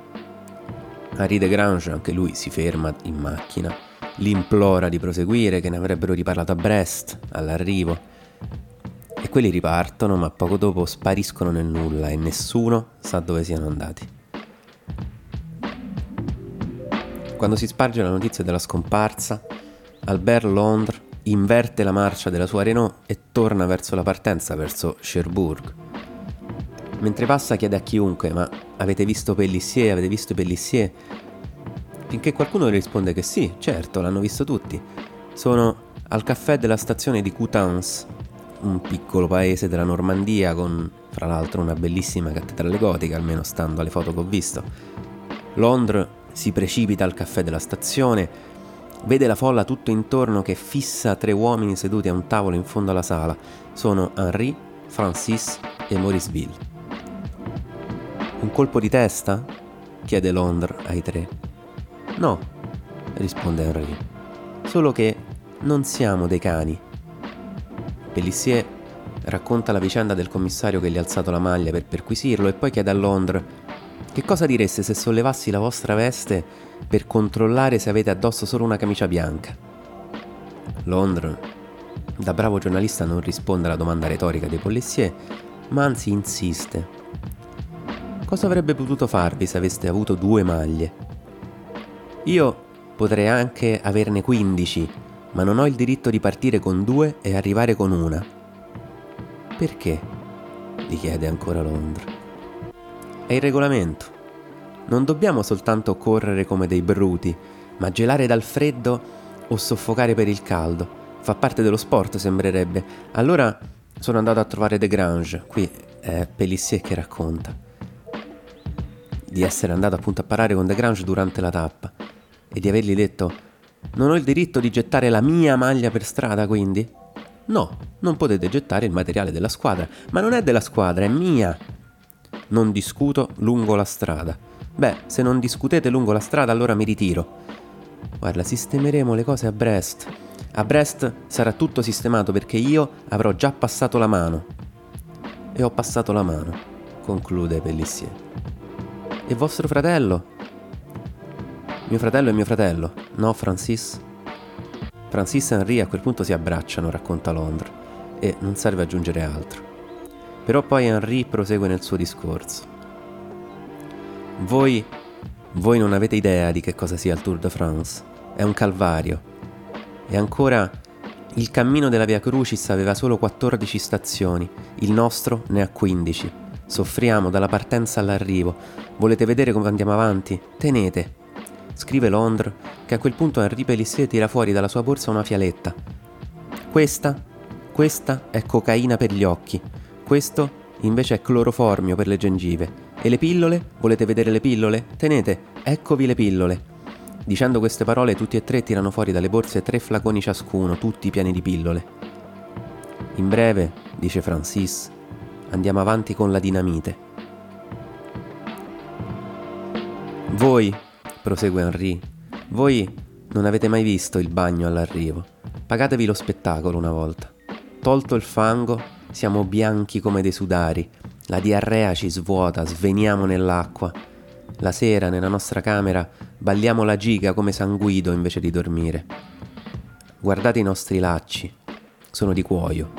Henri de Grange, anche lui, si ferma in macchina, li implora di proseguire, che ne avrebbero riparlato a Brest all'arrivo. E quelli ripartono, ma poco dopo spariscono nel nulla e nessuno sa dove siano andati. Quando si sparge la notizia della scomparsa, Albert Londres inverte la marcia della sua Renault e torna verso la partenza, verso Cherbourg. Mentre passa chiede a chiunque: ma avete visto Pélissier? Avete visto Pélissier? Finché qualcuno risponde che sì, certo, l'hanno visto tutti. Sono al caffè della stazione di Coutances, un piccolo paese della Normandia con, fra l'altro, una bellissima cattedrale gotica, almeno stando alle foto che ho visto. Londra si precipita al caffè della stazione, vede la folla tutto intorno che fissa tre uomini seduti a un tavolo in fondo alla sala. Sono Henri, Francis e Mauriceville. «Un colpo di testa?» chiede Londra ai tre. «No», risponde Henri, «solo che non siamo dei cani». Pélissier racconta la vicenda del commissario che gli ha alzato la maglia per perquisirlo e poi chiede a Londra: «Che cosa direste se sollevassi la vostra veste per controllare se avete addosso solo una camicia bianca?» Londra, da bravo giornalista, non risponde alla domanda retorica di Pélissier, ma anzi insiste. «Cosa avrebbe potuto farvi se aveste avuto 2 maglie?» «Io potrei anche averne 15, ma non ho il diritto di partire con 2 e arrivare con una». «Perché?» gli chiede ancora Londra. «È il regolamento. Non dobbiamo soltanto correre come dei bruti, ma gelare dal freddo o soffocare per il caldo. Fa parte dello sport, sembrerebbe. Allora sono andato a trovare Desgrange», qui è Pélissier che racconta di essere andato appunto a parare con Desgrange durante la tappa e di avergli detto: «Non ho il diritto di gettare la mia maglia per strada, quindi?» «No, non potete gettare il materiale della squadra». «Ma non è della squadra, è mia». «Non discuto lungo la strada». «Beh, se non discutete lungo la strada allora mi ritiro». «Guarda, sistemeremo le cose a Brest. A Brest sarà tutto sistemato perché io avrò già passato la mano». «E ho passato la mano», conclude Pélissier. «E vostro fratello?» «Mio fratello è mio fratello, no, Francis?» Francis e Henri a quel punto si abbracciano, racconta Londra, e non serve aggiungere altro. Però poi Henri prosegue nel suo discorso. Voi non avete idea di che cosa sia il Tour de France. È un calvario. E ancora, il cammino della Via Crucis aveva solo 14 stazioni, il nostro ne ha 15. Soffriamo dalla partenza all'arrivo. Volete vedere come andiamo avanti? Tenete. Scrive Londra, che a quel punto Henri Pélissier tira fuori dalla sua borsa una fialetta. Questa è cocaina per gli occhi. Questo invece è cloroformio per le gengive. E le pillole? Volete vedere le pillole? Tenete, eccovi le pillole. Dicendo queste parole, tutti e tre tirano fuori dalle borse 3 flaconi ciascuno, tutti pieni di pillole. «In breve», dice Francis, «andiamo avanti con la dinamite». «Voi», prosegue Henri, «voi non avete mai visto il bagno all'arrivo. Pagatevi lo spettacolo una volta. Tolto il fango, siamo bianchi come dei sudari. La diarrea ci svuota, sveniamo nell'acqua. La sera, nella nostra camera, balliamo la giga come San Guido invece di dormire. Guardate i nostri lacci. Sono di cuoio.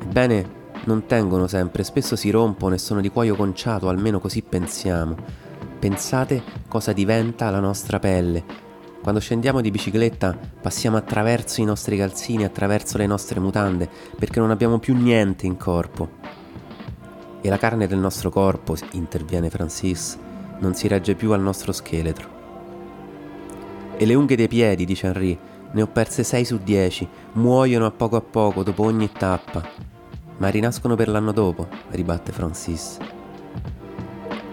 Ebbene, non tengono sempre, spesso si rompono e sono di cuoio conciato, almeno così pensiamo. Pensate cosa diventa la nostra pelle. Quando scendiamo di bicicletta passiamo attraverso i nostri calzini, attraverso le nostre mutande, perché non abbiamo più niente in corpo. E la carne del nostro corpo», interviene Francis, «non si regge più al nostro scheletro». «E le unghie dei piedi», dice Henri, «ne ho perse 6 su 10, muoiono a poco dopo ogni tappa». «Ma rinascono per l'anno dopo», ribatte Francis.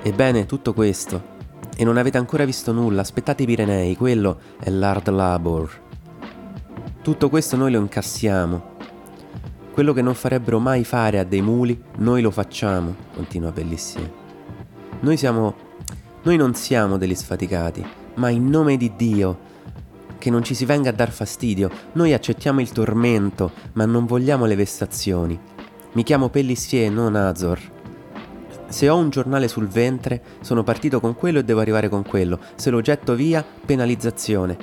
«Ebbene, tutto questo. E non avete ancora visto nulla. Aspettate i Pirenei, quello è l'hard labor. Tutto questo noi lo incassiamo. Quello che non farebbero mai fare a dei muli, noi lo facciamo», continua Pélissier. Noi non siamo degli sfaticati, ma in nome di Dio, che non ci si venga a dar fastidio. Noi accettiamo il tormento, ma non vogliamo le vessazioni. Mi chiamo Pélissier, non Azor. Se ho un giornale sul ventre, sono partito con quello e devo arrivare con quello. Se lo getto via, penalizzazione.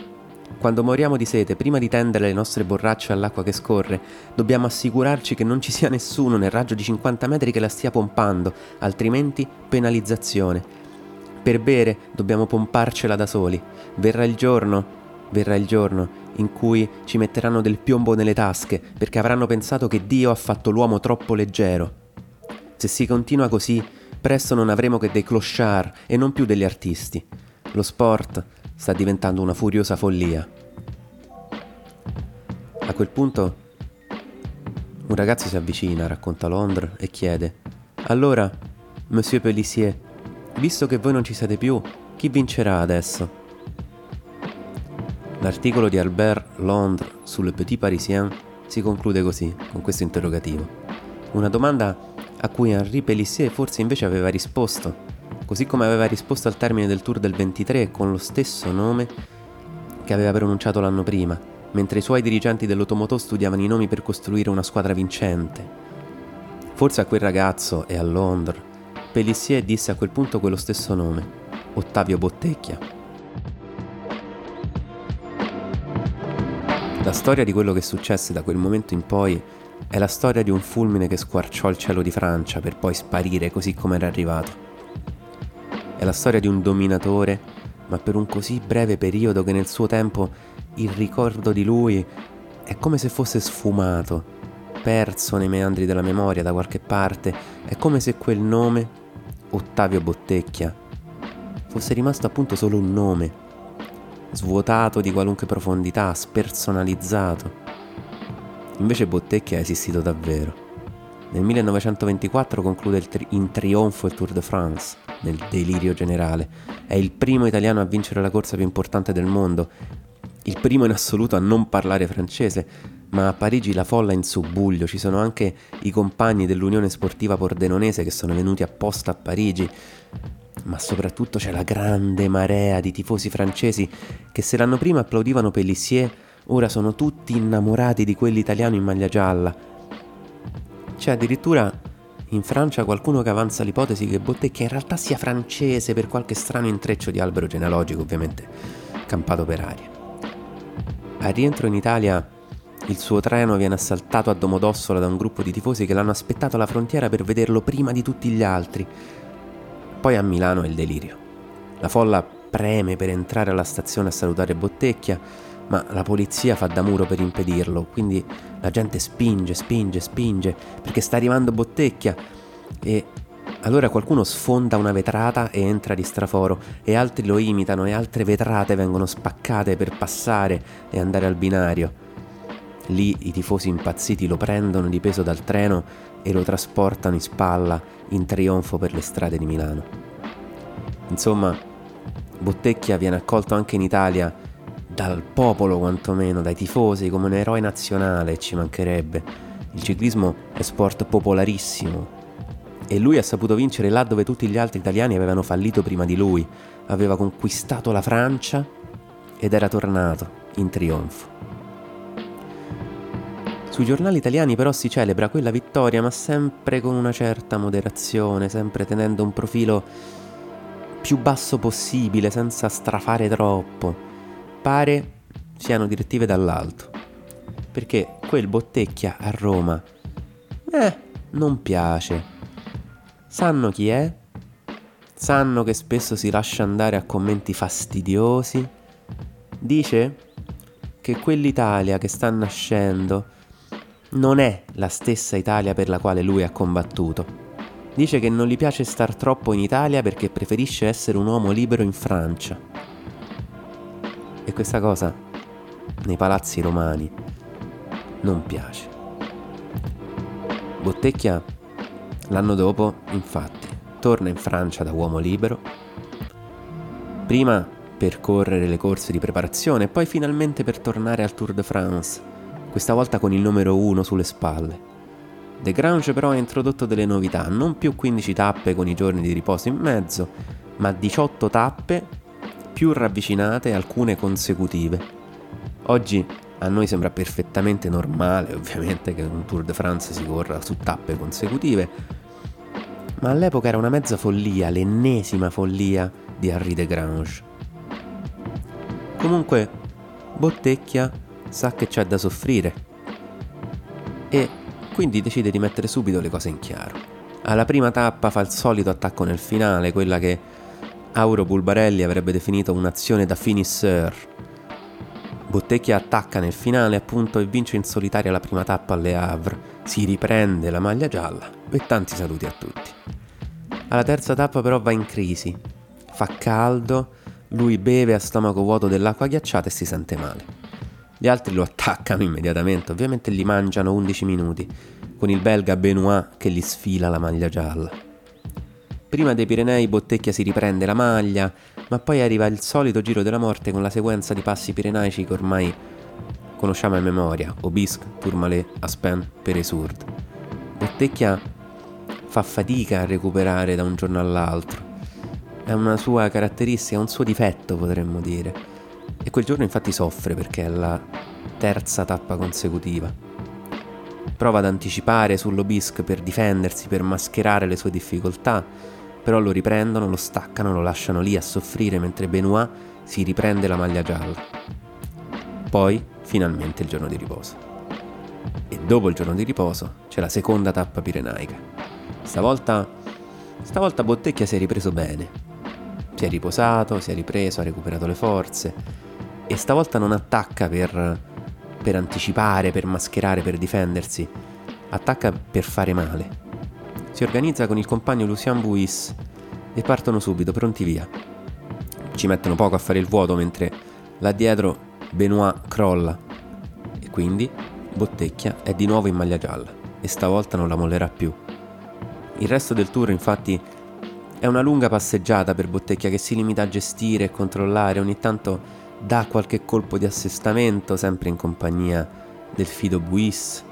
Quando moriamo di sete, prima di tendere le nostre borracce all'acqua che scorre, dobbiamo assicurarci che non ci sia nessuno nel raggio di 50 metri che la stia pompando, altrimenti penalizzazione. Per bere, dobbiamo pomparcela da soli. Verrà il giorno in cui ci metteranno del piombo nelle tasche, perché avranno pensato che Dio ha fatto l'uomo troppo leggero. Se si continua così, presto non avremo che dei clochard e non più degli artisti. Lo sport sta diventando una furiosa follia». A quel punto un ragazzo si avvicina, racconta Londra, e chiede: «Allora, Monsieur Pélissier, visto che voi non ci siete più, chi vincerà adesso?» L'articolo di Albert Londres sul Petit Parisien si conclude così, con questo interrogativo. Una domanda a cui Henri Pélissier forse invece aveva risposto, così come aveva risposto al termine del Tour del 23 con lo stesso nome che aveva pronunciato l'anno prima, mentre i suoi dirigenti dell'automoto studiavano i nomi per costruire una squadra vincente. Forse a quel ragazzo e a Londres, Pélissier disse a quel punto quello stesso nome, Ottavio Bottecchia. La storia di quello che successe da quel momento in poi è la storia di un fulmine che squarciò il cielo di Francia per poi sparire così come era arrivato. È la storia di un dominatore, ma per un così breve periodo che nel suo tempo il ricordo di lui è come se fosse sfumato, perso nei meandri della memoria da qualche parte, è come se quel nome, Ottavio Bottecchia, fosse rimasto appunto solo un nome, svuotato di qualunque profondità, spersonalizzato. Invece Bottecchia è esistito davvero. Nel 1924 conclude in trionfo il Tour de France, nel delirio generale. È il primo italiano a vincere la corsa più importante del mondo, il primo in assoluto a non parlare francese, ma a Parigi la folla è in subbuglio, ci sono anche i compagni dell'Unione Sportiva Pordenonese che sono venuti apposta a Parigi. Ma soprattutto c'è la grande marea di tifosi francesi che se l'anno prima applaudivano Pélissier, ora sono tutti innamorati di quell'italiano in maglia gialla. C'è addirittura in Francia qualcuno che avanza l'ipotesi che Bottecchia in realtà sia francese per qualche strano intreccio di albero genealogico, ovviamente, campato per aria. Al rientro in Italia il suo treno viene assaltato a Domodossola da un gruppo di tifosi che l'hanno aspettato alla frontiera per vederlo prima di tutti gli altri. Poi a Milano è il delirio. La folla preme per entrare alla stazione a salutare Bottecchia, ma la polizia fa da muro per impedirlo, quindi la gente spinge, perché sta arrivando Bottecchia. E allora qualcuno sfonda una vetrata e entra di straforo, e altri lo imitano e altre vetrate vengono spaccate per passare e andare al binario. Lì i tifosi impazziti lo prendono di peso dal treno e lo trasportano in spalla in trionfo per le strade di Milano. Insomma, Bottecchia viene accolto anche in Italia dal popolo, quantomeno dai tifosi, come un eroe nazionale, ci mancherebbe. Il ciclismo è sport popolarissimo e lui ha saputo vincere là dove tutti gli altri italiani avevano fallito prima di lui. Aveva conquistato la Francia ed era tornato in trionfo. Sui giornali italiani però si celebra quella vittoria, ma sempre con una certa moderazione, sempre tenendo un profilo più basso possibile, senza strafare troppo. Pare siano direttive dall'alto, perché quel Bottecchia a Roma non piace. Sanno chi è, sanno che spesso si lascia andare a commenti fastidiosi. Dice che quell'Italia che sta nascendo non è la stessa Italia per la quale lui ha combattuto. Dice che non gli piace star troppo in Italia perché preferisce essere un uomo libero in Francia. E questa cosa nei palazzi romani non piace. Bottecchia l'anno dopo, infatti, torna in Francia da uomo libero, prima per correre le corse di preparazione e poi finalmente per tornare al Tour de France, questa volta con il numero 1 sulle spalle. De Grange però ha introdotto delle novità, non più 15 tappe con i giorni di riposo in mezzo, ma 18 tappe più ravvicinate, alcune consecutive. Oggi a noi sembra perfettamente normale, ovviamente, che un Tour de France si corra su tappe consecutive, ma all'epoca era una mezza follia, l'ennesima follia di Henri de Grange. Comunque, Bottecchia sa che c'è da soffrire e quindi decide di mettere subito le cose in chiaro. Alla prima tappa fa il solito attacco nel finale, quella che Auro Bulbarelli avrebbe definito un'azione da finisseur. Bottecchia attacca nel finale, appunto, e vince in solitaria la prima tappa alle Havre, si riprende la maglia gialla e tanti saluti a tutti. Alla terza tappa però va in crisi, fa caldo, lui beve a stomaco vuoto dell'acqua ghiacciata e si sente male. Gli altri lo attaccano immediatamente, ovviamente li mangiano 11 minuti, con il belga Benoît che gli sfila la maglia gialla. Prima dei Pirenei Bottecchia si riprende la maglia, ma poi arriva il solito giro della morte con la sequenza di passi pirenaici che ormai conosciamo a memoria: Obisque, Tourmalet, Aspen, Peresourde. Bottecchia fa fatica a recuperare da un giorno all'altro, è una sua caratteristica, un suo difetto potremmo dire, e quel giorno infatti soffre perché è la terza tappa consecutiva. Prova ad anticipare sull'Obisque per difendersi, per mascherare le sue difficoltà, però lo riprendono, lo staccano, lo lasciano lì a soffrire mentre Benoît si riprende la maglia gialla. Poi finalmente il giorno di riposo. E dopo il giorno di riposo c'è la seconda tappa pirenaica. Stavolta Bottecchia si è ripreso bene. Si è riposato, si è ripreso, ha recuperato le forze e stavolta non attacca per anticipare, per mascherare, per difendersi, attacca per fare male. Si organizza con il compagno Lucien Buis e partono subito, pronti via. Ci mettono poco a fare il vuoto mentre là dietro Benoît crolla e quindi Bottecchia è di nuovo in maglia gialla e stavolta non la mollerà più. Il resto del tour infatti è una lunga passeggiata per Bottecchia che si limita a gestire e controllare, ogni tanto dà qualche colpo di assestamento sempre in compagnia del fido Buis.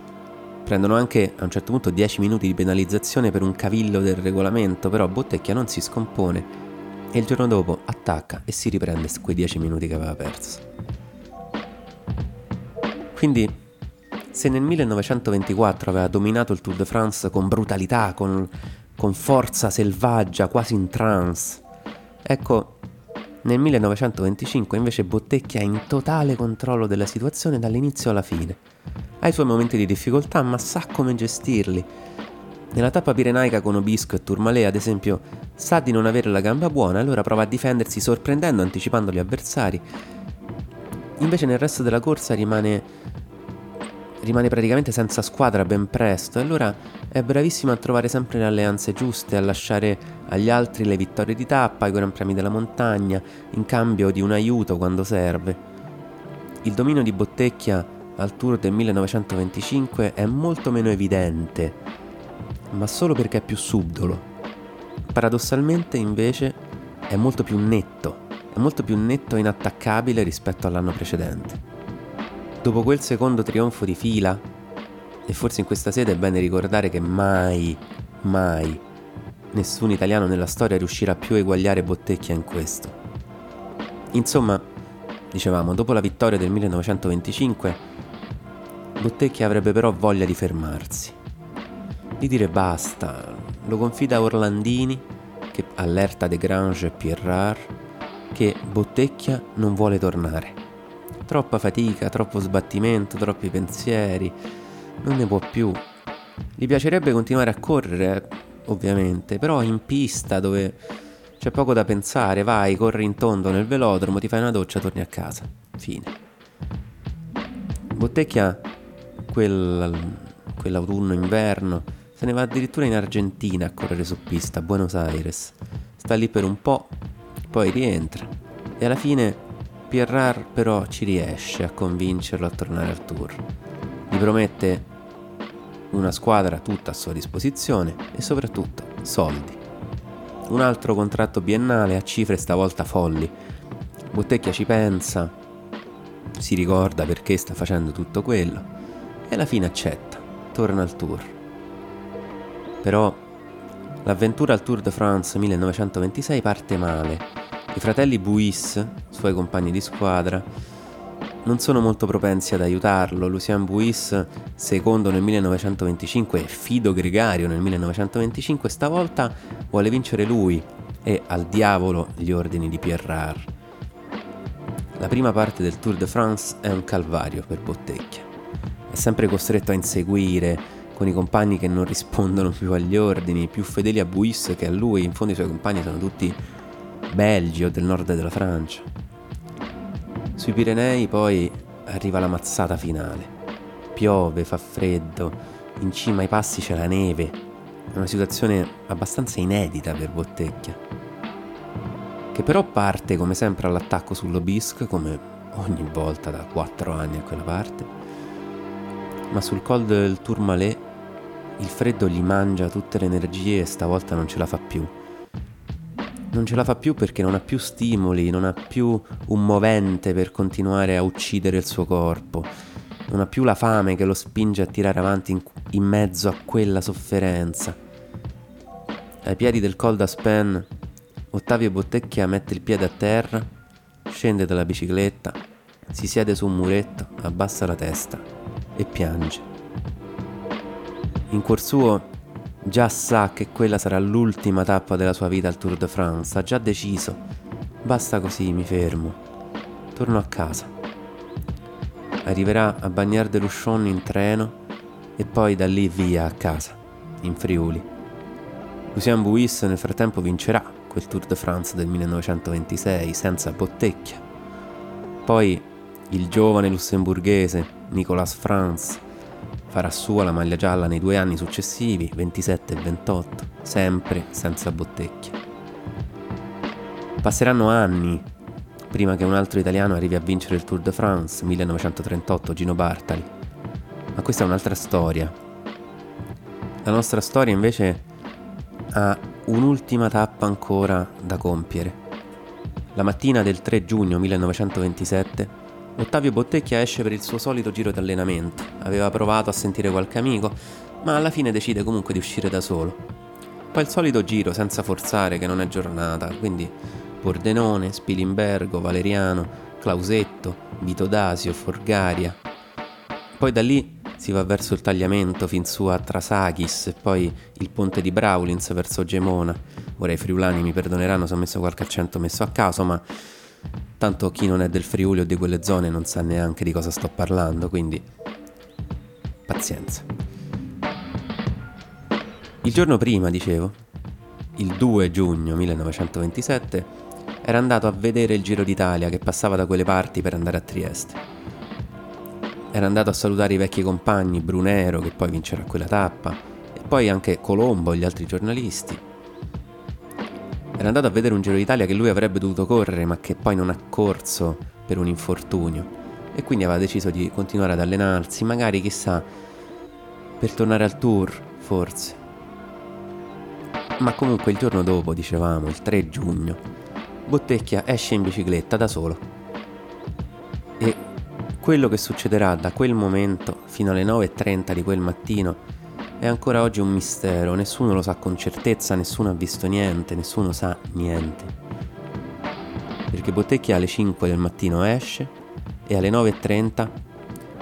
Prendono anche a un certo punto 10 minuti di penalizzazione per un cavillo del regolamento, però Bottecchia non si scompone e il giorno dopo attacca e si riprende quei 10 minuti che aveva perso. Quindi se nel 1924 aveva dominato il Tour de France con brutalità, con forza selvaggia, quasi in trance, ecco, nel 1925 invece Bottecchia è in totale controllo della situazione dall'inizio alla fine. Ha i suoi momenti di difficoltà, ma sa come gestirli. Nella tappa pirenaica con Obisque e Tourmalet, ad esempio, sa di non avere la gamba buona, allora prova a difendersi sorprendendo, anticipando gli avversari. Invece nel resto della corsa rimane praticamente senza squadra ben presto, e allora è bravissima a trovare sempre le alleanze giuste, a lasciare agli altri le vittorie di tappa, i gran premi della montagna, in cambio di un aiuto quando serve. Il dominio di Bottecchia al Tour del 1925 è molto meno evidente, ma solo perché è più subdolo. Paradossalmente invece è molto più netto e inattaccabile rispetto all'anno precedente. Dopo quel secondo trionfo di fila, e forse in questa sede è bene ricordare che mai nessun italiano nella storia riuscirà più a eguagliare Bottecchia in questo. Insomma, dicevamo, dopo la vittoria del 1925, Bottecchia avrebbe però voglia di fermarsi, di dire basta. Lo confida Orlandini, che allerta De Grange e Pierrard che Bottecchia non vuole tornare. Troppa fatica, troppo sbattimento, troppi pensieri, non ne può più. Gli piacerebbe continuare a correre, ovviamente, però in pista dove c'è poco da pensare, vai, corri in tondo nel velodromo, ti fai una doccia, torni a casa. Fine. Bottecchia, quell'autunno-inverno, se ne va addirittura in Argentina a correre su pista, a Buenos Aires. Sta lì per un po', poi rientra e alla fine Pierrard però ci riesce a convincerlo a tornare al Tour. Gli promette una squadra tutta a sua disposizione e soprattutto soldi. Un altro contratto biennale a cifre stavolta folli. Bottecchia ci pensa, si ricorda perché sta facendo tutto quello e alla fine accetta, torna al Tour. Però l'avventura al Tour de France 1926 parte male. I fratelli Buis, suoi compagni di squadra, non sono molto propensi ad aiutarlo. Lucien Buis, secondo nel 1925 e fido gregario nel 1925, stavolta vuole vincere lui e al diavolo gli ordini di Pierrard. La prima parte del Tour de France è un calvario per Bottecchia. È sempre costretto a inseguire, con i compagni che non rispondono più agli ordini, più fedeli a Buis che a lui. In fondo i suoi compagni sono tutti belgi o del nord della Francia. Sui Pirenei poi arriva la mazzata finale. Piove, fa freddo, in cima ai passi c'è la neve. È una situazione abbastanza inedita per Bottecchia, che però parte come sempre all'attacco sull'Obisque, come ogni volta da 4 anni a quella parte, ma sul col del Tourmalet il freddo gli mangia tutte le energie e stavolta non ce la fa più. Non ce la fa più perché non ha più stimoli, non ha più un movente per continuare a uccidere il suo corpo, non ha più la fame che lo spinge a tirare avanti in mezzo a quella sofferenza. Ai piedi del Col d'Aspin, Ottavio Bottecchia mette il piede a terra, scende dalla bicicletta, si siede su un muretto, abbassa la testa e piange. In cuor suo già sa che quella sarà l'ultima tappa della sua vita al Tour de France, ha già deciso. Basta così, mi fermo. Torno a casa. Arriverà a Bagnères-de-Luchon in treno e poi da lì via a casa, in Friuli. Lucien Bouis nel frattempo vincerà quel Tour de France del 1926 senza Bottecchia. Poi il giovane lussemburghese Nicolas Frantz farà sua la maglia gialla nei 2 anni successivi, 27 e 28, sempre senza Bottecchia. Passeranno anni prima che un altro italiano arrivi a vincere il Tour de France, 1938, Gino Bartali. Ma questa è un'altra storia. La nostra storia invece ha un'ultima tappa ancora da compiere. La mattina del 3 giugno 1927, Ottavio Bottecchia esce per il suo solito giro di allenamento. Aveva provato a sentire qualche amico, ma alla fine decide comunque di uscire da solo. Poi il solito giro, senza forzare, che non è giornata, quindi Pordenone, Spilimbergo, Valeriano, Clausetto, Vito Dasio, Forgaria. Poi da lì si va verso il Tagliamento, fin su a Trasachis, e poi il ponte di Braulins verso Gemona. Ora i friulani mi perdoneranno se ho messo qualche accento messo a caso, ma tanto chi non è del Friuli o di quelle zone non sa neanche di cosa sto parlando, quindi pazienza. Il giorno prima, dicevo, il 2 giugno 1927, era andato a vedere il Giro d'Italia che passava da quelle parti per andare a Trieste. Era andato a salutare i vecchi compagni, Brunero, che poi vincerà quella tappa, e poi anche Colombo e gli altri giornalisti. Era andato a vedere un Giro d'Italia che lui avrebbe dovuto correre, ma che poi non ha corso per un infortunio, e quindi aveva deciso di continuare ad allenarsi, magari, chissà, per tornare al Tour, forse. Ma comunque il giorno dopo, dicevamo, il 3 giugno, Bottecchia esce in bicicletta da solo. E quello che succederà da quel momento fino alle 9:30 di quel mattino è ancora oggi un mistero, nessuno lo sa con certezza, nessuno ha visto niente, nessuno sa niente. Perché Bottecchia alle 5 del mattino esce e alle 9:30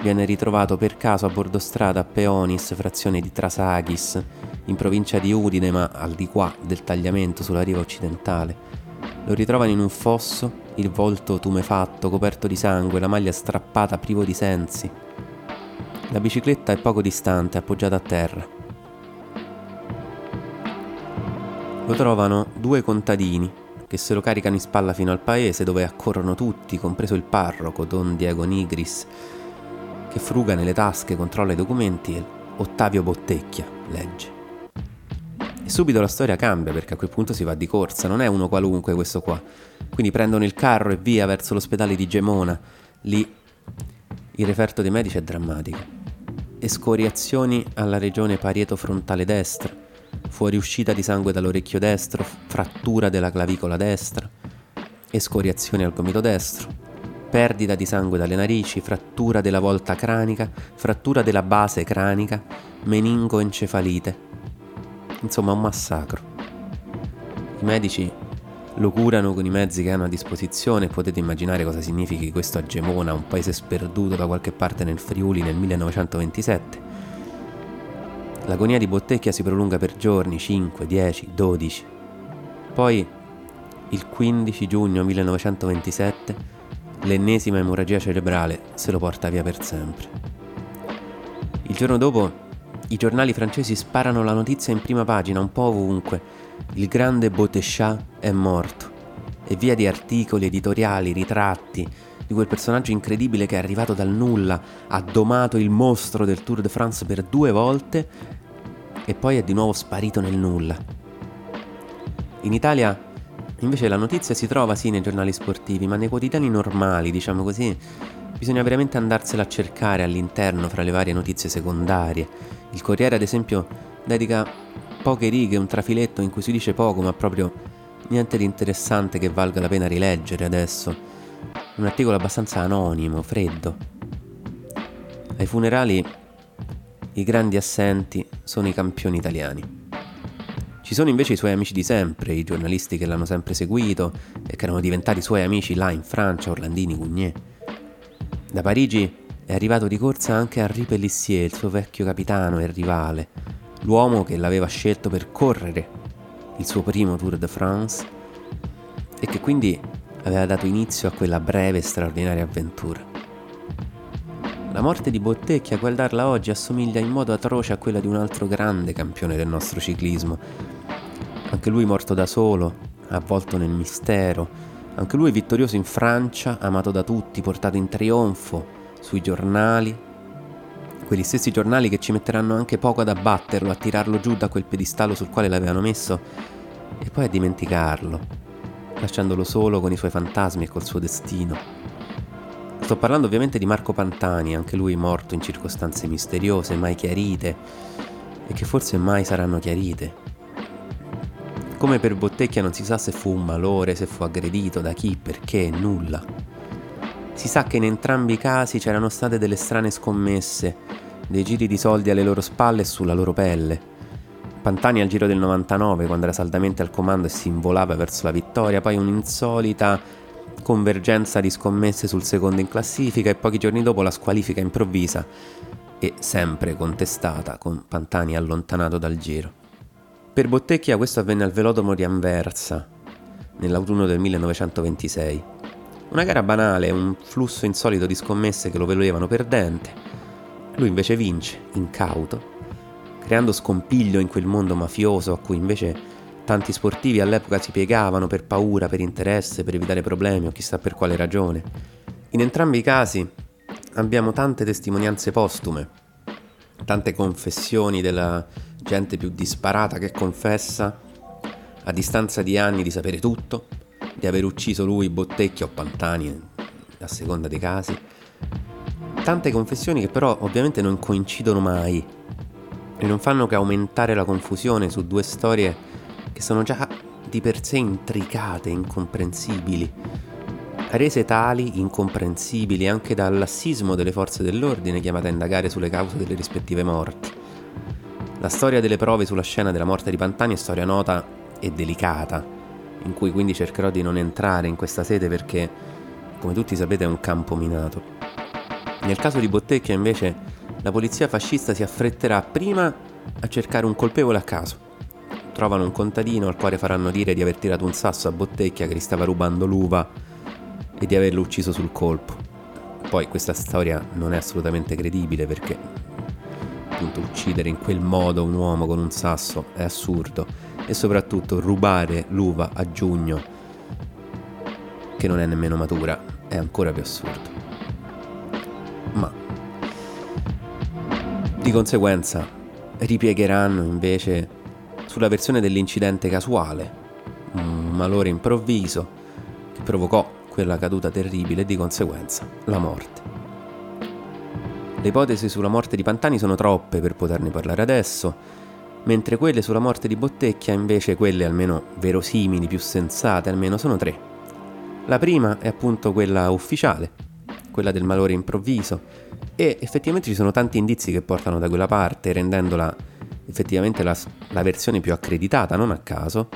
viene ritrovato per caso a bordo strada a Peonis, frazione di Trasachis, in provincia di Udine, ma al di qua del Tagliamento, sulla riva occidentale. Lo ritrovano in un fosso, il volto tumefatto, coperto di sangue, la maglia strappata, privo di sensi. La bicicletta è poco distante, appoggiata a terra. Lo trovano 2 contadini che se lo caricano in spalla fino al paese, dove accorrono tutti, compreso il parroco, Don Diego Nigris, che fruga nelle tasche, controlla i documenti e Ottavio Bottecchia legge. E subito la storia cambia, perché a quel punto si va di corsa, non è uno qualunque questo qua. Quindi prendono il carro e via verso l'ospedale di Gemona. Lì il referto dei medici è drammatico. Escoriazioni alla regione parieto frontale destra, fuoriuscita di sangue dall'orecchio destro, frattura della clavicola destra, escoriazioni al gomito destro, perdita di sangue dalle narici, frattura della volta cranica, frattura della base cranica, meningoencefalite. Insomma, un massacro. I medici lo curano con i mezzi che hanno a disposizione. Potete immaginare cosa significhi questo a Gemona, un paese sperduto da qualche parte nel Friuli, nel 1927. L'agonia di Bottecchia si prolunga per giorni, 5, 10, 12. Poi, il 15 giugno 1927, l'ennesima emorragia cerebrale se lo porta via per sempre. Il giorno dopo, i giornali francesi sparano la notizia in prima pagina, un po' ovunque. Il grande Bottecchia è morto, e via di articoli, editoriali, ritratti di quel personaggio incredibile che è arrivato dal nulla, ha domato il mostro del Tour de France per 2 volte e poi è di nuovo sparito nel nulla. In Italia Invece la notizia si trova sì nei giornali sportivi, ma nei quotidiani normali, diciamo così, bisogna veramente andarsela a cercare all'interno fra le varie notizie secondarie. Il Corriere, ad esempio, dedica poche righe, un trafiletto in cui si dice poco, ma proprio niente di interessante che valga la pena rileggere adesso. Un articolo abbastanza anonimo, freddo. Ai funerali i grandi assenti sono i campioni italiani. Ci sono invece i suoi amici di sempre, i giornalisti che l'hanno sempre seguito e che erano diventati suoi amici là in Francia, Orlandini, Cugnè. Da Parigi è arrivato di corsa anche Henri Pellissier, il suo vecchio capitano e rivale, l'uomo che l'aveva scelto per correre il suo primo Tour de France e che quindi aveva dato inizio a quella breve e straordinaria avventura. La morte di Bottecchi, a guardarla oggi, assomiglia in modo atroce a quella di un altro grande campione del nostro ciclismo. Anche lui morto da solo, avvolto nel mistero. Anche lui vittorioso in Francia, amato da tutti, portato in trionfo sui giornali. Quegli stessi giornali che ci metteranno anche poco ad abbatterlo, a tirarlo giù da quel piedistallo sul quale l'avevano messo e poi a dimenticarlo, lasciandolo solo con i suoi fantasmi e col suo destino. Sto parlando ovviamente di Marco Pantani, anche lui morto in circostanze misteriose, mai chiarite, e che forse mai saranno chiarite. Come per Bottecchia non si sa se fu un malore, se fu aggredito, da chi, perché, nulla. Si sa che in entrambi i casi c'erano state delle strane scommesse, dei giri di soldi alle loro spalle e sulla loro pelle. Pantani al giro del 99, quando era saldamente al comando e si involava verso la vittoria, poi un'insolita convergenza di scommesse sul secondo in classifica e pochi giorni dopo la squalifica improvvisa e sempre contestata, con Pantani allontanato dal giro. Per Bottecchia questo avvenne al velodromo di Anversa nell'autunno del 1926. Una gara banale, un flusso insolito di scommesse che lo vedevano perdente. Lui invece vince, incauto, creando scompiglio in quel mondo mafioso a cui invece tanti sportivi all'epoca si piegavano per paura, per interesse, per evitare problemi o chissà per quale ragione. In entrambi i casi abbiamo tante testimonianze postume, tante confessioni della gente più disparata che confessa a distanza di anni di sapere tutto, di aver ucciso lui, Bottecchia o Pantani, a seconda dei casi. Tante confessioni che però ovviamente non coincidono mai e non fanno che aumentare la confusione su due storie che sono già di per sé intricate, incomprensibili, rese tali incomprensibili anche dall'assismo delle forze dell'ordine chiamate a indagare sulle cause delle rispettive morti. La storia delle prove sulla scena della morte di Pantani è storia nota e delicata, in cui quindi cercherò di non entrare in questa sede perché, come tutti sapete, è un campo minato. Nel caso di Bottecchia, invece, la polizia fascista si affretterà prima a cercare un colpevole a caso. Trovano un contadino al quale faranno dire di aver tirato un sasso a Bottecchia che gli stava rubando l'uva e di averlo ucciso sul colpo. Poi questa storia non è assolutamente credibile perché appunto uccidere in quel modo un uomo con un sasso è assurdo e soprattutto rubare l'uva a giugno, che non è nemmeno matura, è ancora più assurdo. Ma di conseguenza ripiegheranno invece sulla versione dell'incidente casuale, un malore improvviso che provocò quella caduta terribile e di conseguenza la morte. Le ipotesi sulla morte di Pantani sono troppe per poterne parlare adesso, mentre quelle sulla morte di Bottecchia, invece, quelle almeno verosimili, più sensate almeno, sono tre. La prima è appunto quella ufficiale, quella del malore improvviso, e effettivamente ci sono tanti indizi che portano da quella parte, rendendola effettivamente la versione più accreditata, non a caso.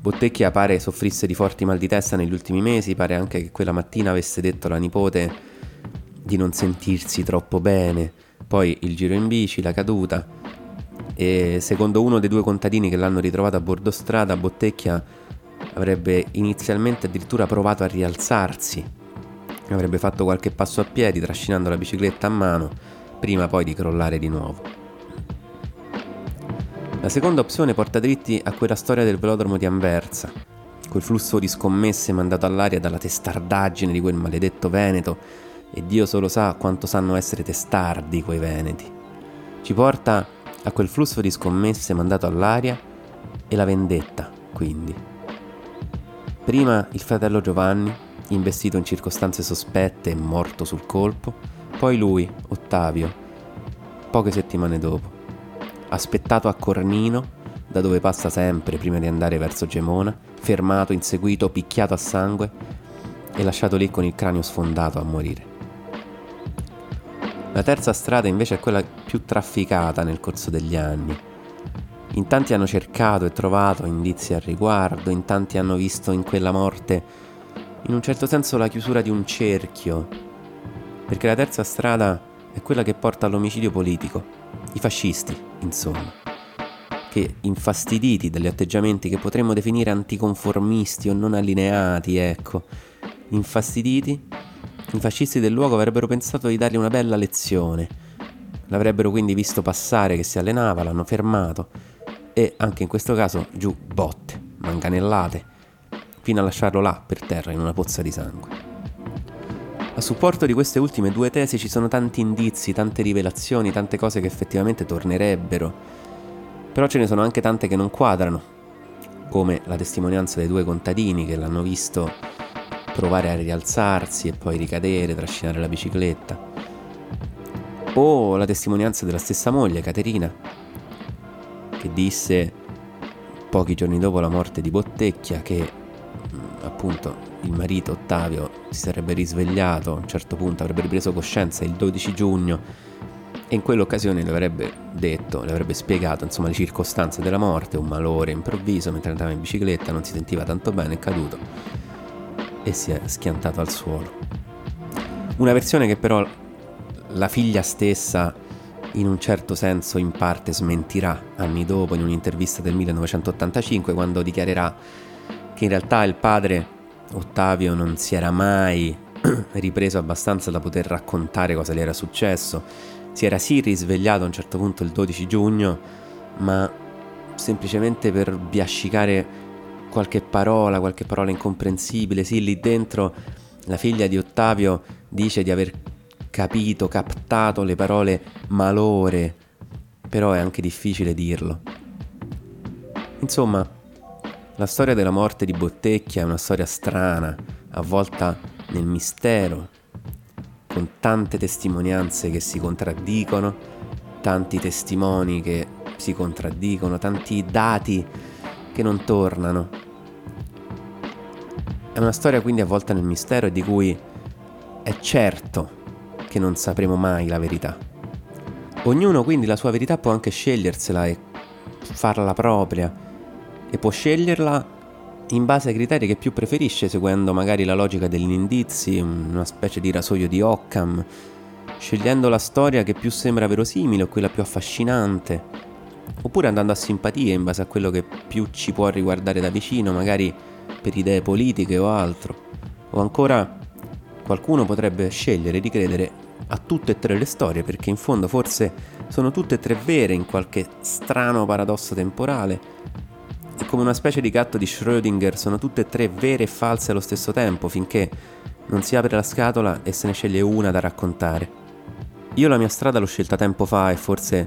Bottecchia pare soffrisse di forti mal di testa negli ultimi mesi, pare anche che quella mattina avesse detto alla nipote di non sentirsi troppo bene, poi il giro in bici, la caduta, e secondo uno dei due contadini che l'hanno ritrovato a bordo strada, Bottecchia avrebbe inizialmente addirittura provato a rialzarsi, avrebbe fatto qualche passo a piedi trascinando la bicicletta a mano, prima poi di crollare di nuovo. La seconda opzione porta dritti a quella storia del velodromo di Anversa, quel flusso di scommesse mandato all'aria dalla testardaggine di quel maledetto Veneto, e Dio solo sa quanto sanno essere testardi quei Veneti. Ci porta a quel flusso di scommesse mandato all'aria e la vendetta, quindi. Prima il fratello Giovanni, investito in circostanze sospette e morto sul colpo, poi lui, Ottavio, poche settimane dopo, aspettato a Cornino, da dove passa sempre prima di andare verso Gemona, fermato, inseguito, picchiato a sangue e lasciato lì con il cranio sfondato a morire. La terza strada invece è quella più trafficata nel corso degli anni. In tanti hanno cercato e trovato indizi al riguardo, in tanti hanno visto in quella morte, in un certo senso, la chiusura di un cerchio, perché la terza strada è quella che porta all'omicidio politico, i fascisti, insomma, che infastiditi dagli atteggiamenti che potremmo definire anticonformisti o non allineati, infastiditi, i fascisti del luogo avrebbero pensato di dargli una bella lezione. L'avrebbero quindi visto passare che si allenava, l'hanno fermato e anche in questo caso giù botte, manganellate, fino a lasciarlo là per terra in una pozza di sangue. A supporto di queste ultime due tesi ci sono tanti indizi, tante rivelazioni, tante cose che effettivamente tornerebbero, però ce ne sono anche tante che non quadrano, come la testimonianza dei due contadini che l'hanno visto provare a rialzarsi e poi ricadere, trascinare la bicicletta, o la testimonianza della stessa moglie, Caterina, che disse pochi giorni dopo la morte di Bottecchia che appunto il marito Ottavio si sarebbe risvegliato a un certo punto, avrebbe ripreso coscienza il 12 giugno e in quell'occasione le avrebbe detto, le avrebbe spiegato insomma le circostanze della morte, un malore improvviso mentre andava in bicicletta, non si sentiva tanto bene, è caduto e si è schiantato al suolo. Una versione che però la figlia stessa in un certo senso in parte smentirà anni dopo in un'intervista del 1985, quando dichiarerà che in realtà il padre Ottavio non si era mai ripreso abbastanza da poter raccontare cosa le era successo. Si era sì risvegliato a un certo punto il 12 giugno, ma semplicemente per biascicare qualche parola incomprensibile. Sì, lì dentro la figlia di Ottavio dice di aver captato le parole malore, però è anche difficile dirlo. Insomma, la storia della morte di Bottecchia è una storia strana, avvolta nel mistero, con tante testimonianze che si contraddicono, tanti testimoni che si contraddicono, tanti dati che non tornano. È una storia quindi avvolta nel mistero e di cui è certo che non sapremo mai la verità. Ognuno quindi la sua verità può anche scegliersela e farla propria, e può sceglierla in base ai criteri che più preferisce, seguendo magari la logica degli indizi, una specie di rasoio di Occam, scegliendo la storia che più sembra verosimile o quella più affascinante, oppure andando a simpatie in base a quello che più ci può riguardare da vicino, magari per idee politiche o altro. O ancora qualcuno potrebbe scegliere di credere a tutte e tre le storie, perché in fondo forse sono tutte e tre vere in qualche strano paradosso temporale, e come una specie di gatto di Schrödinger sono tutte e tre vere e false allo stesso tempo, finché non si apre la scatola e se ne sceglie una da raccontare. Io la mia strada l'ho scelta tempo fa, e forse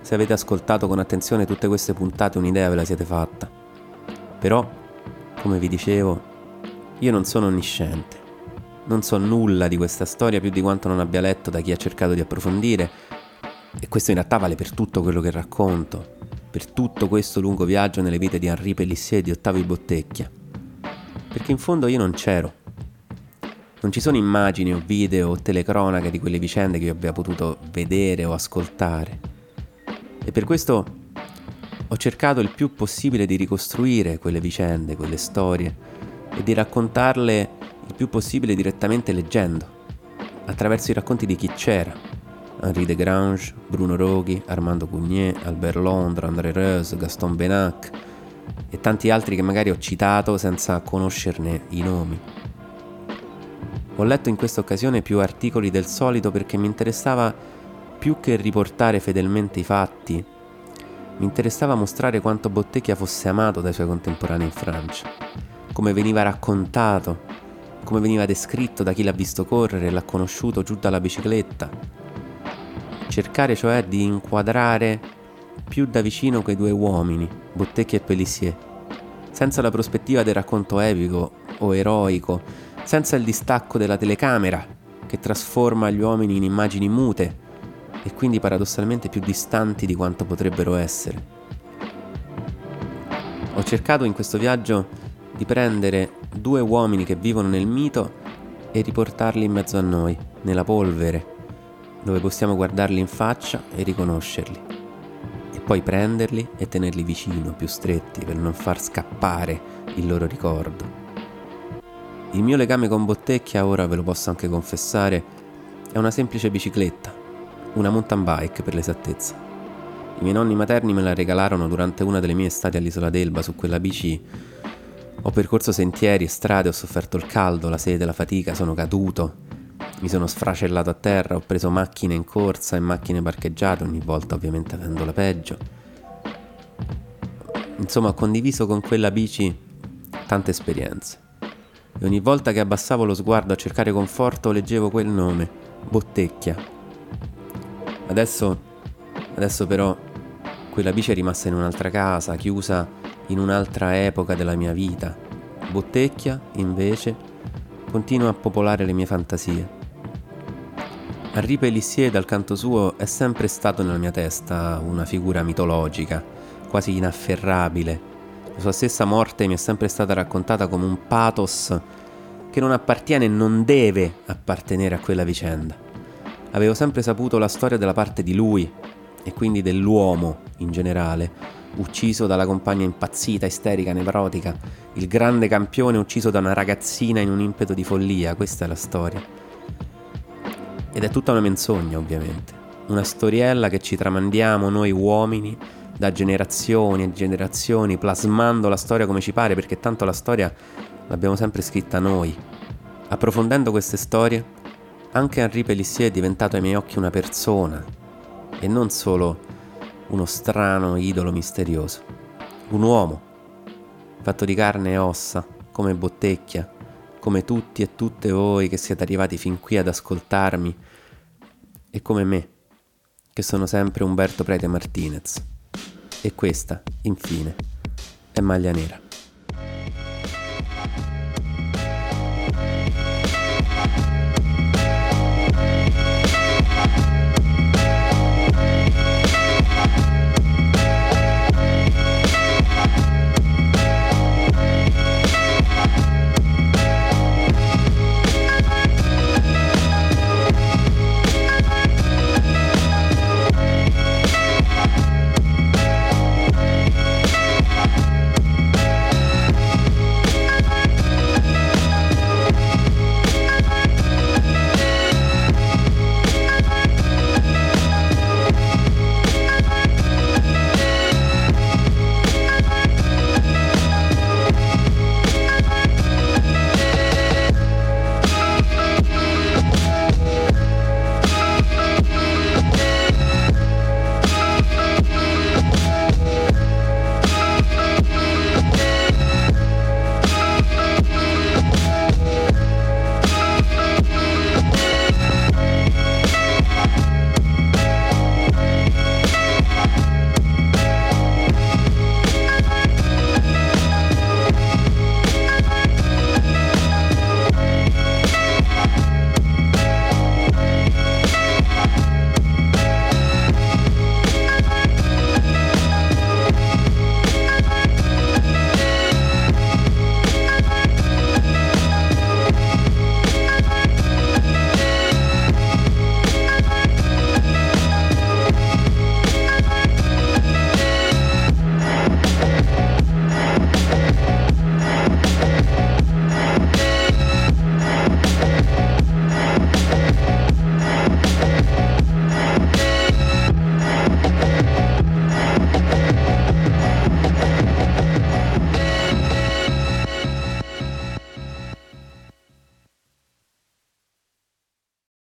se avete ascoltato con attenzione tutte queste puntate un'idea ve la siete fatta. Però, come vi dicevo, io non sono onnisciente, non so nulla di questa storia più di quanto non abbia letto da chi ha cercato di approfondire, e questo in realtà vale per tutto quello che racconto, per tutto questo lungo viaggio nelle vite di Henri Pélissier e di Ottavio Bottecchia, perché in fondo io non c'ero. Non ci sono immagini o video o telecronache di quelle vicende che io abbia potuto vedere o ascoltare, e per questo ho cercato il più possibile di ricostruire quelle vicende, quelle storie, e di raccontarle il più possibile direttamente leggendo, attraverso i racconti di chi c'era: Henri de Grange, Bruno Roghi, Armando Cugnè, Albert Londra, André Reus, Gaston Benach e tanti altri che magari ho citato senza conoscerne i nomi. Ho letto in questa occasione più articoli del solito, perché mi interessava più che riportare fedelmente i fatti, mi interessava mostrare quanto Bottecchia fosse amato dai suoi contemporanei in Francia, come veniva raccontato, come veniva descritto da chi l'ha visto correre e l'ha conosciuto giù dalla bicicletta. Cercare cioè di inquadrare più da vicino quei due uomini, Bottecchia e Pélissier, senza la prospettiva del racconto epico o eroico, senza il distacco della telecamera che trasforma gli uomini in immagini mute e quindi paradossalmente più distanti di quanto potrebbero essere. Ho cercato in questo viaggio di prendere due uomini che vivono nel mito e riportarli in mezzo a noi, nella polvere, dove possiamo guardarli in faccia e riconoscerli, e poi prenderli e tenerli vicino, più stretti, per non far scappare il loro ricordo. Il mio legame con Bottecchia, ora ve lo posso anche confessare, è una semplice bicicletta, una mountain bike per l'esattezza. I miei nonni materni me la regalarono durante una delle mie estati all'Isola d'Elba. Su quella bici ho percorso sentieri e strade, ho sofferto il caldo, la sete, la fatica, sono caduto, mi sono sfracellato a terra, ho preso macchine in corsa e macchine parcheggiate, ogni volta ovviamente avendo la peggio. Insomma, ho condiviso con quella bici tante esperienze. E ogni volta che abbassavo lo sguardo a cercare conforto leggevo quel nome, Bottecchia. Adesso però quella bici è rimasta in un'altra casa, chiusa in un'altra epoca della mia vita. Bottecchia, invece, continua a popolare le mie fantasie. Enrico Elissier, dal canto suo, è sempre stato nella mia testa una figura mitologica, quasi inafferrabile. La sua stessa morte mi è sempre stata raccontata come un pathos che non appartiene e non deve appartenere a quella vicenda. Avevo sempre saputo la storia della parte di lui, e quindi dell'uomo in generale, ucciso dalla compagna impazzita, isterica, nevrotica, il grande campione ucciso da una ragazzina in un impeto di follia. Questa è la storia. Ed è tutta una menzogna, ovviamente. Una storiella che ci tramandiamo noi uomini da generazioni e generazioni, plasmando la storia come ci pare, perché tanto la storia l'abbiamo sempre scritta noi. Approfondendo queste storie, anche Henri Pélissier è diventato ai miei occhi una persona e non solo uno strano idolo misterioso, un uomo fatto di carne e ossa, come Bottecchia, come tutti e tutte voi che siete arrivati fin qui ad ascoltarmi, e come me, che sono sempre Umberto Prete Martinez. E questa, infine, è Maglia Nera.